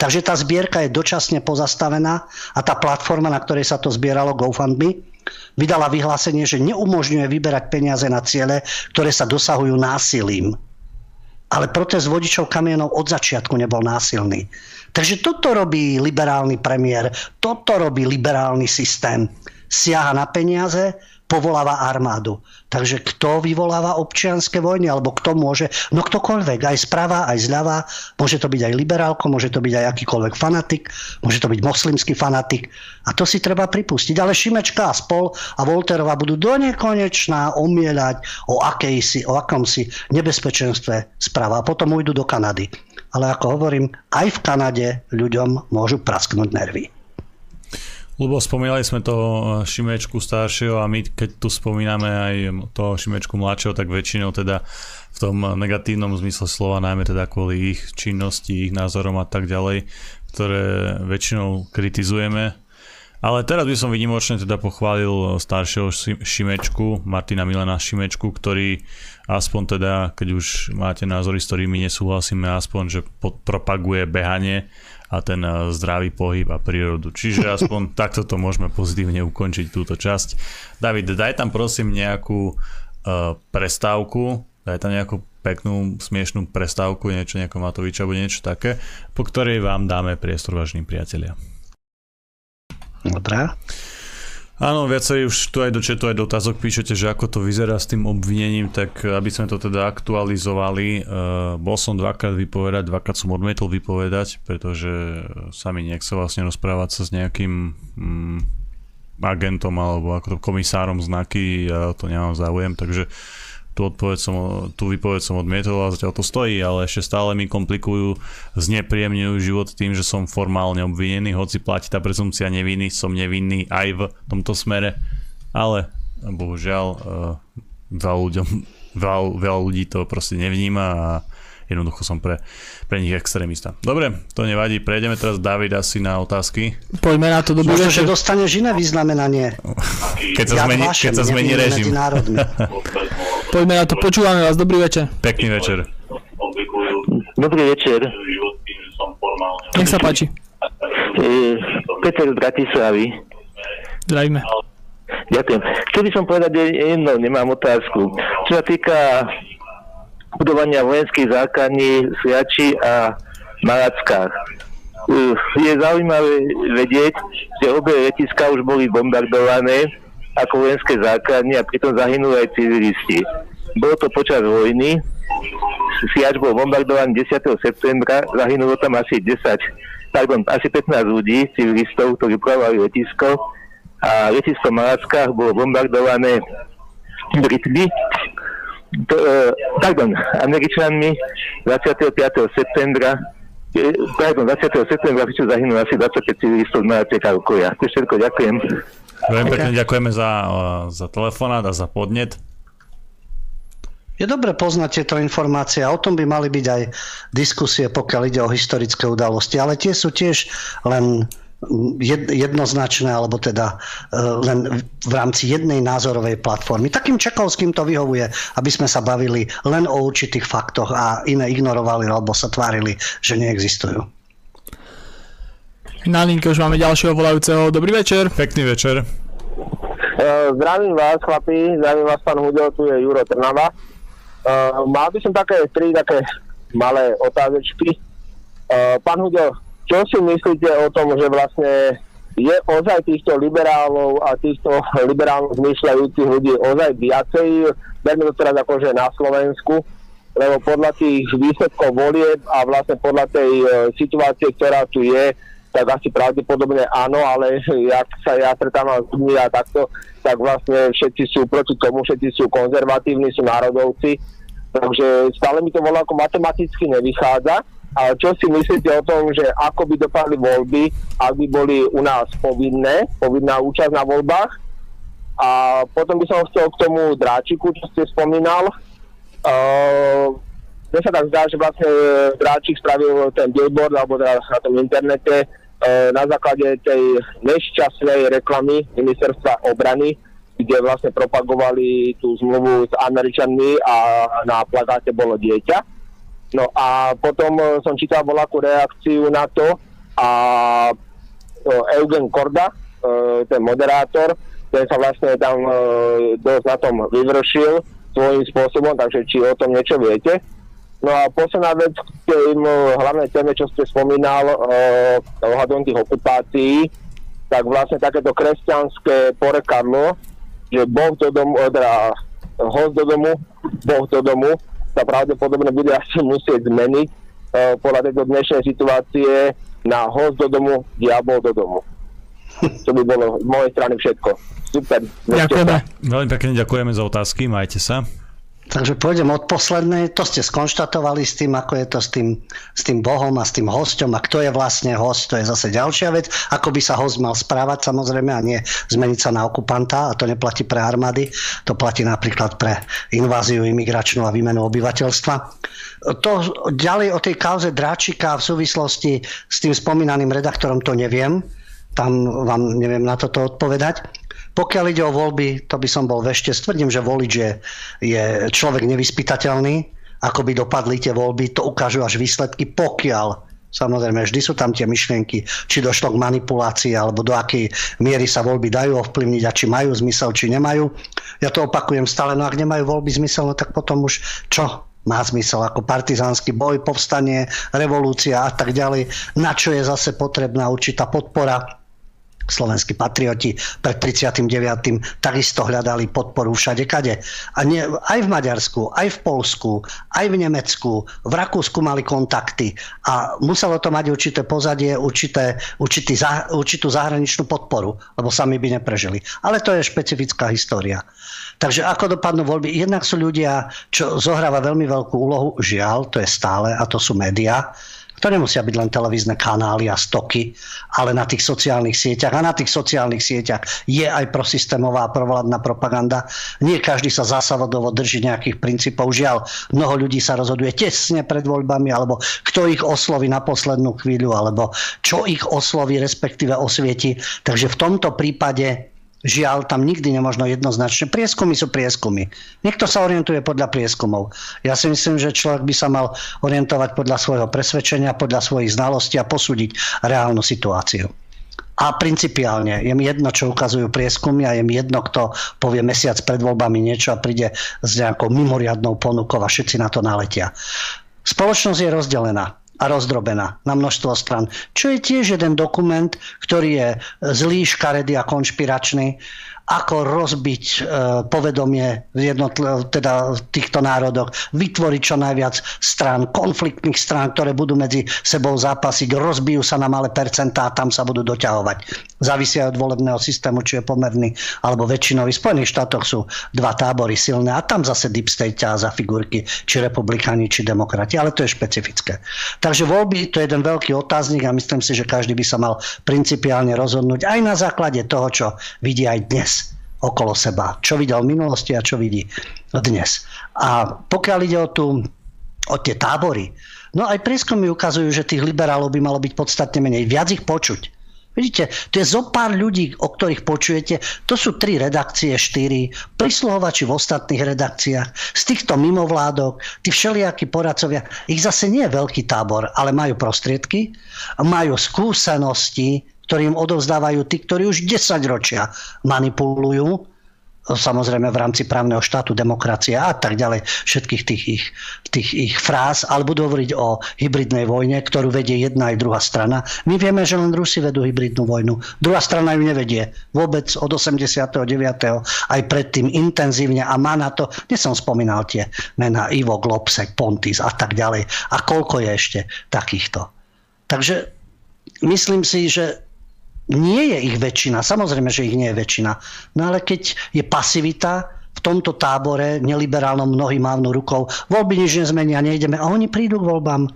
Takže tá zbierka je dočasne pozastavená a tá platforma, na ktorej sa to zbieralo, GoFundMe, vydala vyhlásenie, že neumožňuje vyberať peniaze na ciele, ktoré sa dosahujú násilím. Ale protest vodičov kamienov od začiatku nebol násilný. Takže toto robí liberálny premiér, toto robí liberálny systém. Siaha na peniaze, povoláva armádu. Takže kto vyvoláva občianske vojny, alebo kto môže? No ktokoľvek, aj zprava, aj zľava. Môže to byť aj liberálko, môže to byť aj akýkoľvek fanatik, môže to byť moslimský fanatik. A to si treba pripustiť. Ale Šimečka a spol a Volterová budú donekonečná omieľať o, akejsi, o akomsi nebezpečenstve správa. A potom ujdu do Kanady. Ale ako hovorím, aj v Kanade ľuďom môžu prasknúť nervy. Ľubo, spomínali sme toho Šimečku staršieho a my keď tu spomíname aj toho Šimečku mladšieho, tak väčšinou teda v tom negatívnom zmysle slova, najmä teda kvôli ich činnosti, ich názorom a tak ďalej, ktoré väčšinou kritizujeme. Ale teraz by som výnimočne teda pochválil staršieho Šimečku, Martina Milana Šimečku, ktorý aspoň teda, keď už máte názory, s ktorými nesúhlasíme, aspoň, že propaguje behanie a ten zdravý pohyb a prírodu. Čiže aspoň takto to môžeme pozitívne ukončiť túto časť. David, daj tam prosím nejakú uh, prestávku, daj tam nejakú peknú, smiešnú prestávku, niečo nejakého Matoviča alebo niečo také, po ktorej vám dáme priestor, vážení priatelia. Dobre. Áno, viacerí už tu aj do četu, aj do otázok píšete, že ako to vyzerá s tým obvinením, tak aby sme to teda aktualizovali, bol som dvakrát vypovedať, dvakrát som odmietol vypovedať, pretože sa mi nechce vlastne rozprávať sa s nejakým mm, agentom alebo ako to, komisárom znaky, ja to nemám záujem, takže tú, som, tú výpoveď som odmietol a zatiaľ to stojí, ale ešte stále mi komplikujú, znepríjemňujú život tým, že som formálne obvinený, hoci platí tá prezumpcia neviny, som nevinný aj v tomto smere, ale bohužiaľ veľa, ľuďom, veľa, veľa ľudí to proste nevníma a jednoducho som pre, pre nich extrémista. Dobre, to nevadí, prejdeme teraz David asi na otázky. Poďme na to do budúce. Možno, že dostaneš iné vyznamenanie. Keď sa zmení, keď sa zmení režim. Poďme na to, počúvame vás, dobrý večer. Pekný večer. Dobrý večer. Nech sa páči. Peter z Bratislavy. Zdravíme. Ďakujem. Chcel by som povedať jedno, nemám otázku. Čo sa týka budovania vojenských základní v Sliači a Malackách. Je zaujímavé vedieť, že obe letiská už boli bombardované ako vojenské základne a pritom zahynuli aj civilisti. Bolo to počas vojny, Siač bol bombardovaný desiateho septembra, zahynulo tam asi desať, pardon, asi pätnásť ľudí, civilistov, ktorí upravovali letisko a letisko v Malackách bolo bombardované Britmi, to, pardon, Američanmi dvadsiateho piateho septembra, pardon, dvadsiateho septembra zahynulo asi dvadsaťpäť civilistov v Malackách a okolia. To je všetko, ďakujem. Veľmi pekne ďakujeme za, za telefonát a za podnet. Je dobre poznať tieto informácie a o tom by mali byť aj diskusie, pokiaľ ide o historické udalosti, ale tie sú tiež len jednoznačné, alebo teda len v rámci jednej názorovej platformy. Takým čekovským to vyhovuje, aby sme sa bavili len o určitých faktoch a iné ignorovali alebo sa tvárili, že neexistujú. Na linke už máme ďalšieho volajúceho. Dobrý večer. Pekný večer. Zdravím vás, chlapi. Zdravím vás, pán Hudo. Tu je Juro Trnava. Mal by som také tri také malé otázečky. Pán Hudo, čo si myslíte o tom, že vlastne je ozaj týchto liberálov a týchto liberálov zmýšľajúcich ľudí ozaj viacej, berme to teraz akože na Slovensku, lebo podľa tých výsledkov volieb a vlastne podľa tej e, situácie, ktorá tu je, tak asi pravdepodobne áno, ale jak sa ja stretávam s ľuďmi a takto, tak vlastne všetci sú proti tomu, všetci sú konzervatívni, sú národovci, takže stále mi to voľa ako matematicky nevychádza. A čo si myslíte o tom, že ako by dopadli voľby, ak by boli u nás povinné, povinná účasť na voľbách? A potom by som chcel k tomu Dráčiku, čo ste spomínal. Mne uh, sa tak zdá, že vlastne Dráčik spravil ten billboard, alebo teda na tom internete, uh, na základe tej nešťastnej reklamy ministerstva obrany, kde vlastne propagovali tú zmluvu s Američanmi a na plakáte bolo dieťa. No a potom som čítal voľakú reakciu na to a Eugen Korda, ten moderátor, ten sa vlastne tam dosť na tom vyvršil svojím spôsobom, takže či o tom niečo viete. No a posledná vec k tým hlavnej téme, čo ste spomínal ohľadom tých okupácií, tak vlastne takéto kresťanské porekadlo, že Boh do domu, teda host do domu, Boh do domu, sa pravdepodobne bude asi musieť zmeniť uh, podľa tejto dnešnej situácie na host do domu, diabol do domu. To by bolo z mojej strany všetko. Super. Ďakujeme. Veľmi pekne ďakujeme za otázky, majte sa. Takže pôjdem od poslednej. To ste skonštatovali s tým, ako je to s tým, s tým Bohom a s tým hosťom. A kto je vlastne host, to je zase ďalšia vec. Ako by sa host mal správať, samozrejme, a nie zmeniť sa na okupanta. A to neplatí pre armády. To platí napríklad pre inváziu imigračnú a výmenu obyvateľstva. To ďalej o tej kauze Dráčika v súvislosti s tým spomínaným redaktorom to neviem. Tam vám neviem na toto odpovedať. Pokiaľ ide o voľby, to by som bol vešte. Stvrdím, že volič je, je človek nevyspytateľný. Ako by dopadli tie voľby, to ukážu až výsledky, pokiaľ. Samozrejme, vždy sú tam tie myšlienky, či došlo k manipulácii, alebo do akej miery sa voľby dajú ovplyvniť a či majú zmysel, či nemajú. Ja to opakujem stále, no ak nemajú voľby zmysel, no tak potom už čo? Má zmysel ako partizánsky boj, povstanie, revolúcia a tak ďalej. Na čo je zase potrebná určitá podpora? Slovenskí patrioti pred tridsiatym deviatym takisto hľadali podporu všade kade. A nie, aj v Maďarsku, aj v Poľsku, aj v Nemecku, v Rakúsku mali kontakty a muselo to mať určité pozadie, určité, určitý, určitú zahraničnú podporu, lebo sami by neprežili. Ale to je špecifická história. Takže ako dopadnú voľby? Jednak sú ľudia, čo zohráva veľmi veľkú úlohu, žiaľ, to je stále, a to sú médiá. To nemusia byť len televízne kanály a stoky, ale na tých sociálnych sieťach. A na tých sociálnych sieťach je aj prosystémová a provládna propaganda. Nie každý sa zásadovo drží nejakých princípov. Žiaľ, mnoho ľudí sa rozhoduje tesne pred voľbami, alebo kto ich osloví na poslednú chvíľu, alebo čo ich osloví, respektíve osvieti. Takže v tomto prípade žiaľ, tam nikdy nemožno jednoznačne. Prieskumy sú prieskumy. Niekto sa orientuje podľa prieskumov. Ja si myslím, že človek by sa mal orientovať podľa svojho presvedčenia, podľa svojich znalostí a posúdiť reálnu situáciu. A principiálne, je mi jedno, čo ukazujú prieskumy a je mi jedno, kto povie mesiac pred voľbami niečo a príde s nejakou mimoriadnou ponukou a všetci na to naletia. Spoločnosť je rozdelená a rozdrobená na množstvo stran. Čo je tiež jeden dokument, ktorý je zlý, škaredý a konšpiračný, ako rozbiť e, povedomie v jednotl- teda v týchto národoch, vytvoriť čo najviac strán, konfliktných strán, ktoré budú medzi sebou zápasiť, rozbijú sa na malé percentá a tam sa budú doťahovať. Závisia od volebného systému, či je pomerný alebo väčšinový. V Spojených štátoch sú dva tábory silné a tam zase deep state ťahá za figurky, či republikáni, či demokrati, ale to je špecifické. Takže voľby, to je jeden veľký otáznik a myslím si, že každý by sa mal principiálne rozhodnúť aj na základe toho, čo vidí aj dnes. okolo seba. Čo videl v minulosti a čo vidí dnes. A pokiaľ ide o, tú, o tie tábory, no aj prieskumy ukazujú, že tých liberálov by malo byť podstatne menej. Viac ich počuť. Vidíte, to je zo pár ľudí, o ktorých počujete. To sú tri redakcie, štyri, prisluhovači v ostatných redakciách, z týchto mimovládok, tí všelijakí poradcovia. Ich zase nie je veľký tábor, ale majú prostriedky, majú skúsenosti, ktorým odovzdávajú tí, ktorí už desaťročia manipulujú, samozrejme v rámci právneho štátu, demokracie a tak ďalej, všetkých tých ich, tých ich fráz, ale budú hovoriť o hybridnej vojne, ktorú vedie jedna aj druhá strana. My vieme, že len Rusi vedú hybridnú vojnu. Druhá strana ju nevedie vôbec od osemdesiateho deviateho aj predtým intenzívne a má na to, nie som spomínal tie mená Ivo, Globsek, Pontis a tak ďalej. A koľko je ešte takýchto. Takže myslím si, že nie je ich väčšina. Samozrejme, že ich nie je väčšina. No ale keď je pasivita v tomto tábore, neliberálnom, mnohí mávnu rukou, voľby nič nezmenia, nejdeme. A oni prídu k voľbám.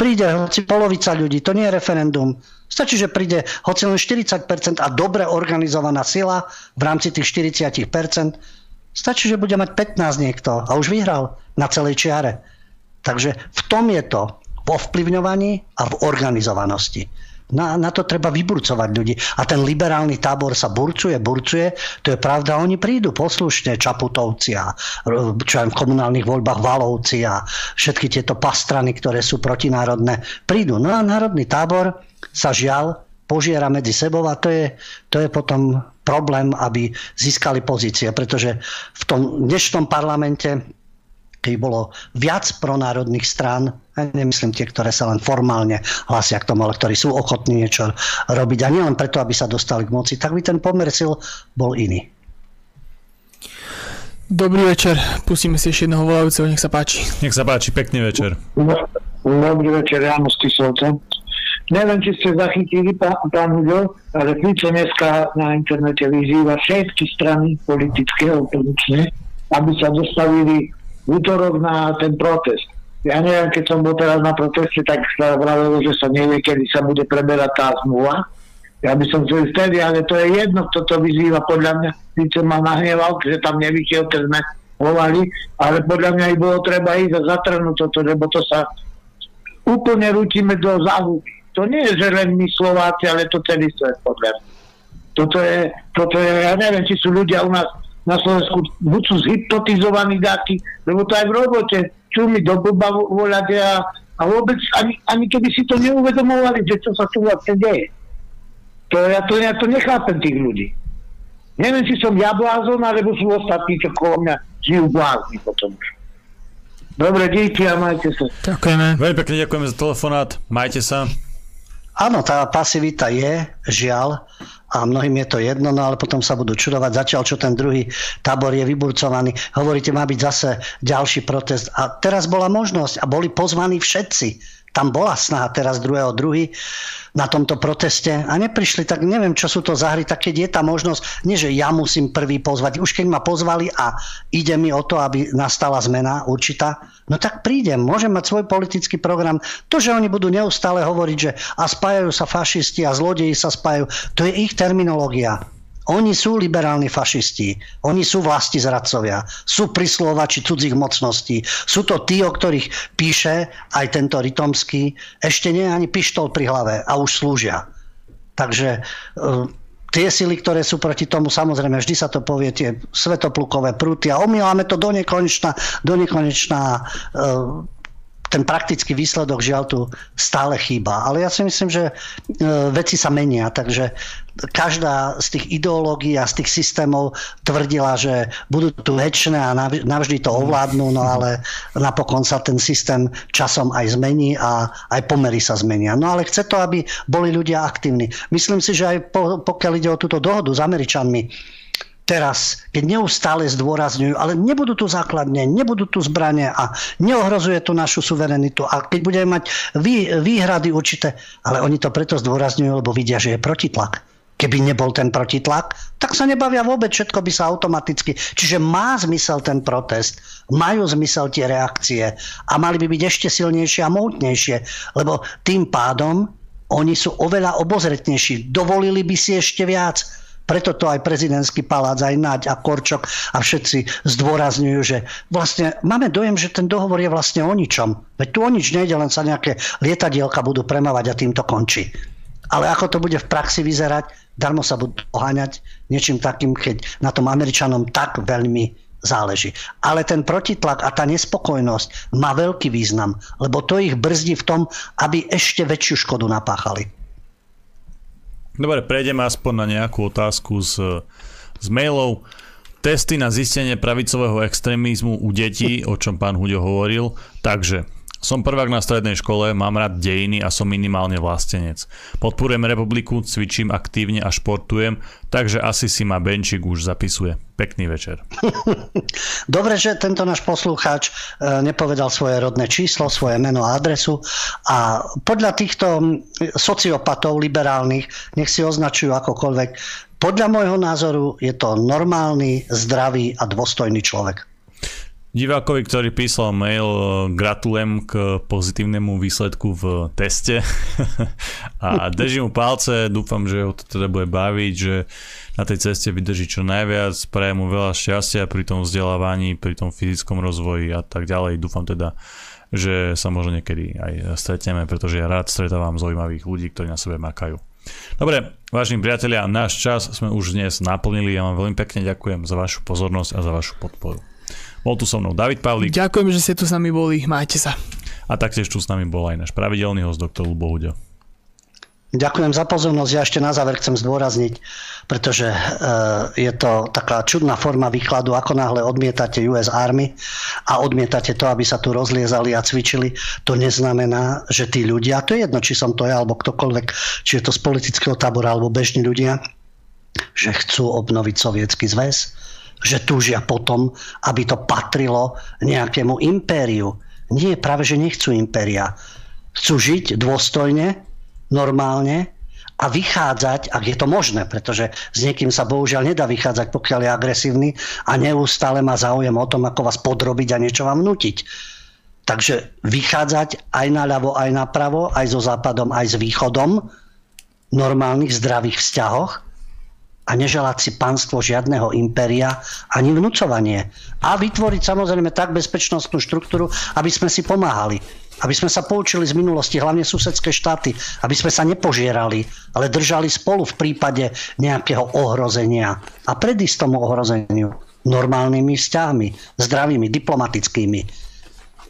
Príde hoci polovica ľudí, to nie je referendum. Stačí, že príde hoci len štyridsať percent a dobre organizovaná sila v rámci tých štyridsať percent. Stačí, že bude mať pätnásť niekto a už vyhral na celej čiare. Takže v tom je to, vo vplyvňovaní a v organizovanosti. Na, na to treba vyburcovať ľudí. A ten liberálny tábor sa burcuje, burcuje. To je pravda, oni prídu poslušne, Čaputovci a čo aj v komunálnych voľbách Valovci a všetky tieto pastrany, ktoré sú protinárodné, prídu. No a národný tábor sa žiaľ požiera medzi sebou a to je, to je potom problém, aby získali pozície. Pretože v tom dnešnom parlamente, keď bolo viac pronárodných strán, nemyslím tie, ktoré sa len formálne hlásia k tomu, ale ktorí sú ochotní niečo robiť. A nielen preto, aby sa dostali k moci, tak by ten pomer síl bol iný. Dobrý večer. Pustíme si ešte jednoho volajúceho. Nech sa páči. Nech sa páči. Pekný večer. Dobrý večer. János Tisovca. Neviem, či ste zachytili, pán Hudo, ale Fico dneska na internete vyzýva všetky strany politické, opozičné, aby sa dostavili v útorok na ten protest. Ja neviem, keď som bol teraz na proteste, tak sa vravelo, že sa nevie, kedy sa bude preberať tá zmluva. Ja by som chcel vtedy, ale to je jedno, kto to vyzýva. Podľa mňa síce ma nahneval, že tam nevyšiel, keď sme volali, ale podľa mňa i bolo treba ísť a zatrhnúť toto, lebo to sa úplne rútime do záhuby. To nie je, že len my Slováci, ale to celý svet, podľa mňa. Toto je, toto je, ja neviem, či sú ľudia u nás na Slovensku, buď sú zhypnotizovaní dáky, lebo to aj v robote. Čo mi do blba voľať a, a vôbec ani, ani keby si to neuvedomovali, že čo sa tu vlastne deje. To ja, to ja to nechápem tých ľudí. Neviem, či som ja blázon, alebo sú ostatní, čo okolo mňa žijú blázni potom. Dobre, díky a majte sa. Ďakujeme. Veľmi pekne ďakujeme za telefonát. Majte sa. Áno, tá pasivita je, žiaľ, a mnohým je to jedno, no ale potom sa budú čudovať, zatiaľ čo ten druhý tábor je vyburcovaný. Hovoríte, má byť zase ďalší protest. A teraz bola možnosť a boli pozvaní všetci. Tam bola snaha teraz druhého druhý na tomto proteste a neprišli, tak neviem, čo sú to za hry, tak keď je tá možnosť, nie že ja musím prvý pozvať, už keď ma pozvali a ide mi o to, aby nastala zmena určitá, no tak prídem, môžem mať svoj politický program. To, že oni budú neustále hovoriť, že a spájajú sa fašisti a zlodeji sa spájajú, to je ich terminológia. Oni sú liberálni fašisti, oni sú vlastizradcovia, sú prisluhovači cudzích mocností, sú to tí, o ktorých píše aj tento Rytomský, ešte nie ani pištol pri hlave a už slúžia. Takže uh, tie sily, ktoré sú proti tomu, samozrejme, vždy sa to povie, tie svetoplukové prúty a omýlame to do nekonečna, do nekonečna uh, ten praktický výsledok žiaľ tu stále chýba. Ale ja si myslím, že veci sa menia, takže každá z tých ideológií a z tých systémov tvrdila, že budú tu väčšie a navždy to ovládnu, no ale napokon sa ten systém časom aj zmení a aj pomery sa zmenia. No ale chce to, aby boli ľudia aktívni. Myslím si, že aj pokiaľ ide o túto dohodu s Američanmi, teraz, keď neustále zdôrazňujú, ale nebudú tu základne, nebudú tu zbrane a neohrozuje tu našu suverenitu. A keď budeme mať vý, výhrady určité, ale oni to preto zdôrazňujú, lebo vidia, že je protitlak. Keby nebol ten protitlak, tak sa nebavia vôbec, všetko by sa automaticky. Čiže má zmysel ten protest, majú zmysel tie reakcie a mali by byť ešte silnejšie a mohutnejšie, lebo tým pádom oni sú oveľa obozretnejší, dovolili by si ešte viac. Preto to aj prezidentský palác, aj Naď a Korčok a všetci zdôrazňujú, že vlastne máme dojem, že ten dohovor je vlastne o ničom. Veď tu o nič nejde, len sa nejaké lietadielka budú premávať a tým to končí. Ale ako to bude v praxi vyzerať, darmo sa budú oháňať niečím takým, keď na tom Američanom tak veľmi záleží. Ale ten protitlak a tá nespokojnosť má veľký význam, lebo to ich brzdí v tom, aby ešte väčšiu škodu napáchali. Dobre, prejdeme aspoň na nejakú otázku z, z mailov. Testy na zistenie pravicového extrémizmu u detí, o čom pán Huďo hovoril. Takže, som prvák na strednej škole, mám rád dejiny a som minimálne vlastenec. Podporujem republiku, cvičím aktívne a športujem, takže asi si ma Benčík už zapisuje. Pekný večer. Dobre, že tento náš poslucháč nepovedal svoje rodné číslo, svoje meno a adresu. A podľa týchto sociopatov liberálnych, nech si označujú akokoľvek, podľa môjho názoru je to normálny, zdravý a dôstojný človek. Divákovi, ktorý písal mail, gratulujem k pozitívnemu výsledku v teste a držím mu palce, dúfam, že ho to teda bude baviť, že na tej ceste vydrží čo najviac, prajem mu veľa šťastia pri tom vzdelávaní, pri tom fyzickom rozvoji a tak ďalej. Dúfam teda, že sa možno niekedy aj stretneme, pretože ja rád stretávam zaujímavých ľudí, ktorí na sebe makajú. Dobre, vážení priatelia, náš čas sme už dnes naplnili, ja vám veľmi pekne ďakujem za vašu pozornosť a za vašu podporu. Bol tu so mnou David Pavlík. Ďakujem, že ste tu s nami boli. Majte sa. A taktiež tu s nami bol aj náš pravidelný host, doktor Ľubo Huďo. Ďakujem za pozornosť. Ja ešte na záver chcem zdôrazniť, pretože je to taká čudná forma výkladu, ako náhle odmietate ú es Army a odmietate to, aby sa tu rozliezali a cvičili. To neznamená, že tí ľudia, to je jedno, či som to ja, alebo ktokoľvek, či je to z politického tábora, alebo bežní ľudia, že chcú obnoviť Sovietsky zväz, že túžia potom, aby to patrilo nejakému impériu. Nie, práve že nechcú impéria. Chcú žiť dôstojne, normálne a vychádzať, ak je to možné, pretože s niekým sa bohužiaľ nedá vychádzať, pokiaľ je agresívny a neustále má záujem o tom, ako vás podrobiť a niečo vám nútiť. Takže vychádzať aj na ľavo, aj na pravo, aj so západom, aj s východom, v normálnych, zdravých vzťahoch, a neželať si panstvo žiadneho impéria ani vnúcovanie. A vytvoriť samozrejme tak bezpečnostnú štruktúru, aby sme si pomáhali. Aby sme sa poučili z minulosti, hlavne susedské štáty. Aby sme sa nepožierali, ale držali spolu v prípade nejakého ohrozenia. A predísť tomu ohrozeniu normálnymi vzťahmi, zdravými, diplomatickými.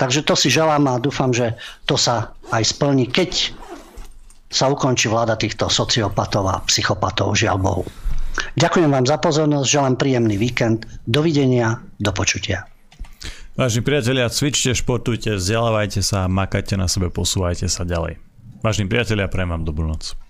Takže to si želám a dúfam, že to sa aj splní, keď sa ukončí vláda týchto sociopatov a psychopatov, žiaľ Bohu. Ďakujem vám za pozornosť, želám príjemný víkend. Dovidenia, do počutia. Vážení priatelia, cvičte, športujte, vzdelávajte sa, makajte na sebe, posúvajte sa ďalej. Vážení priatelia, prajem vám dobrú noc.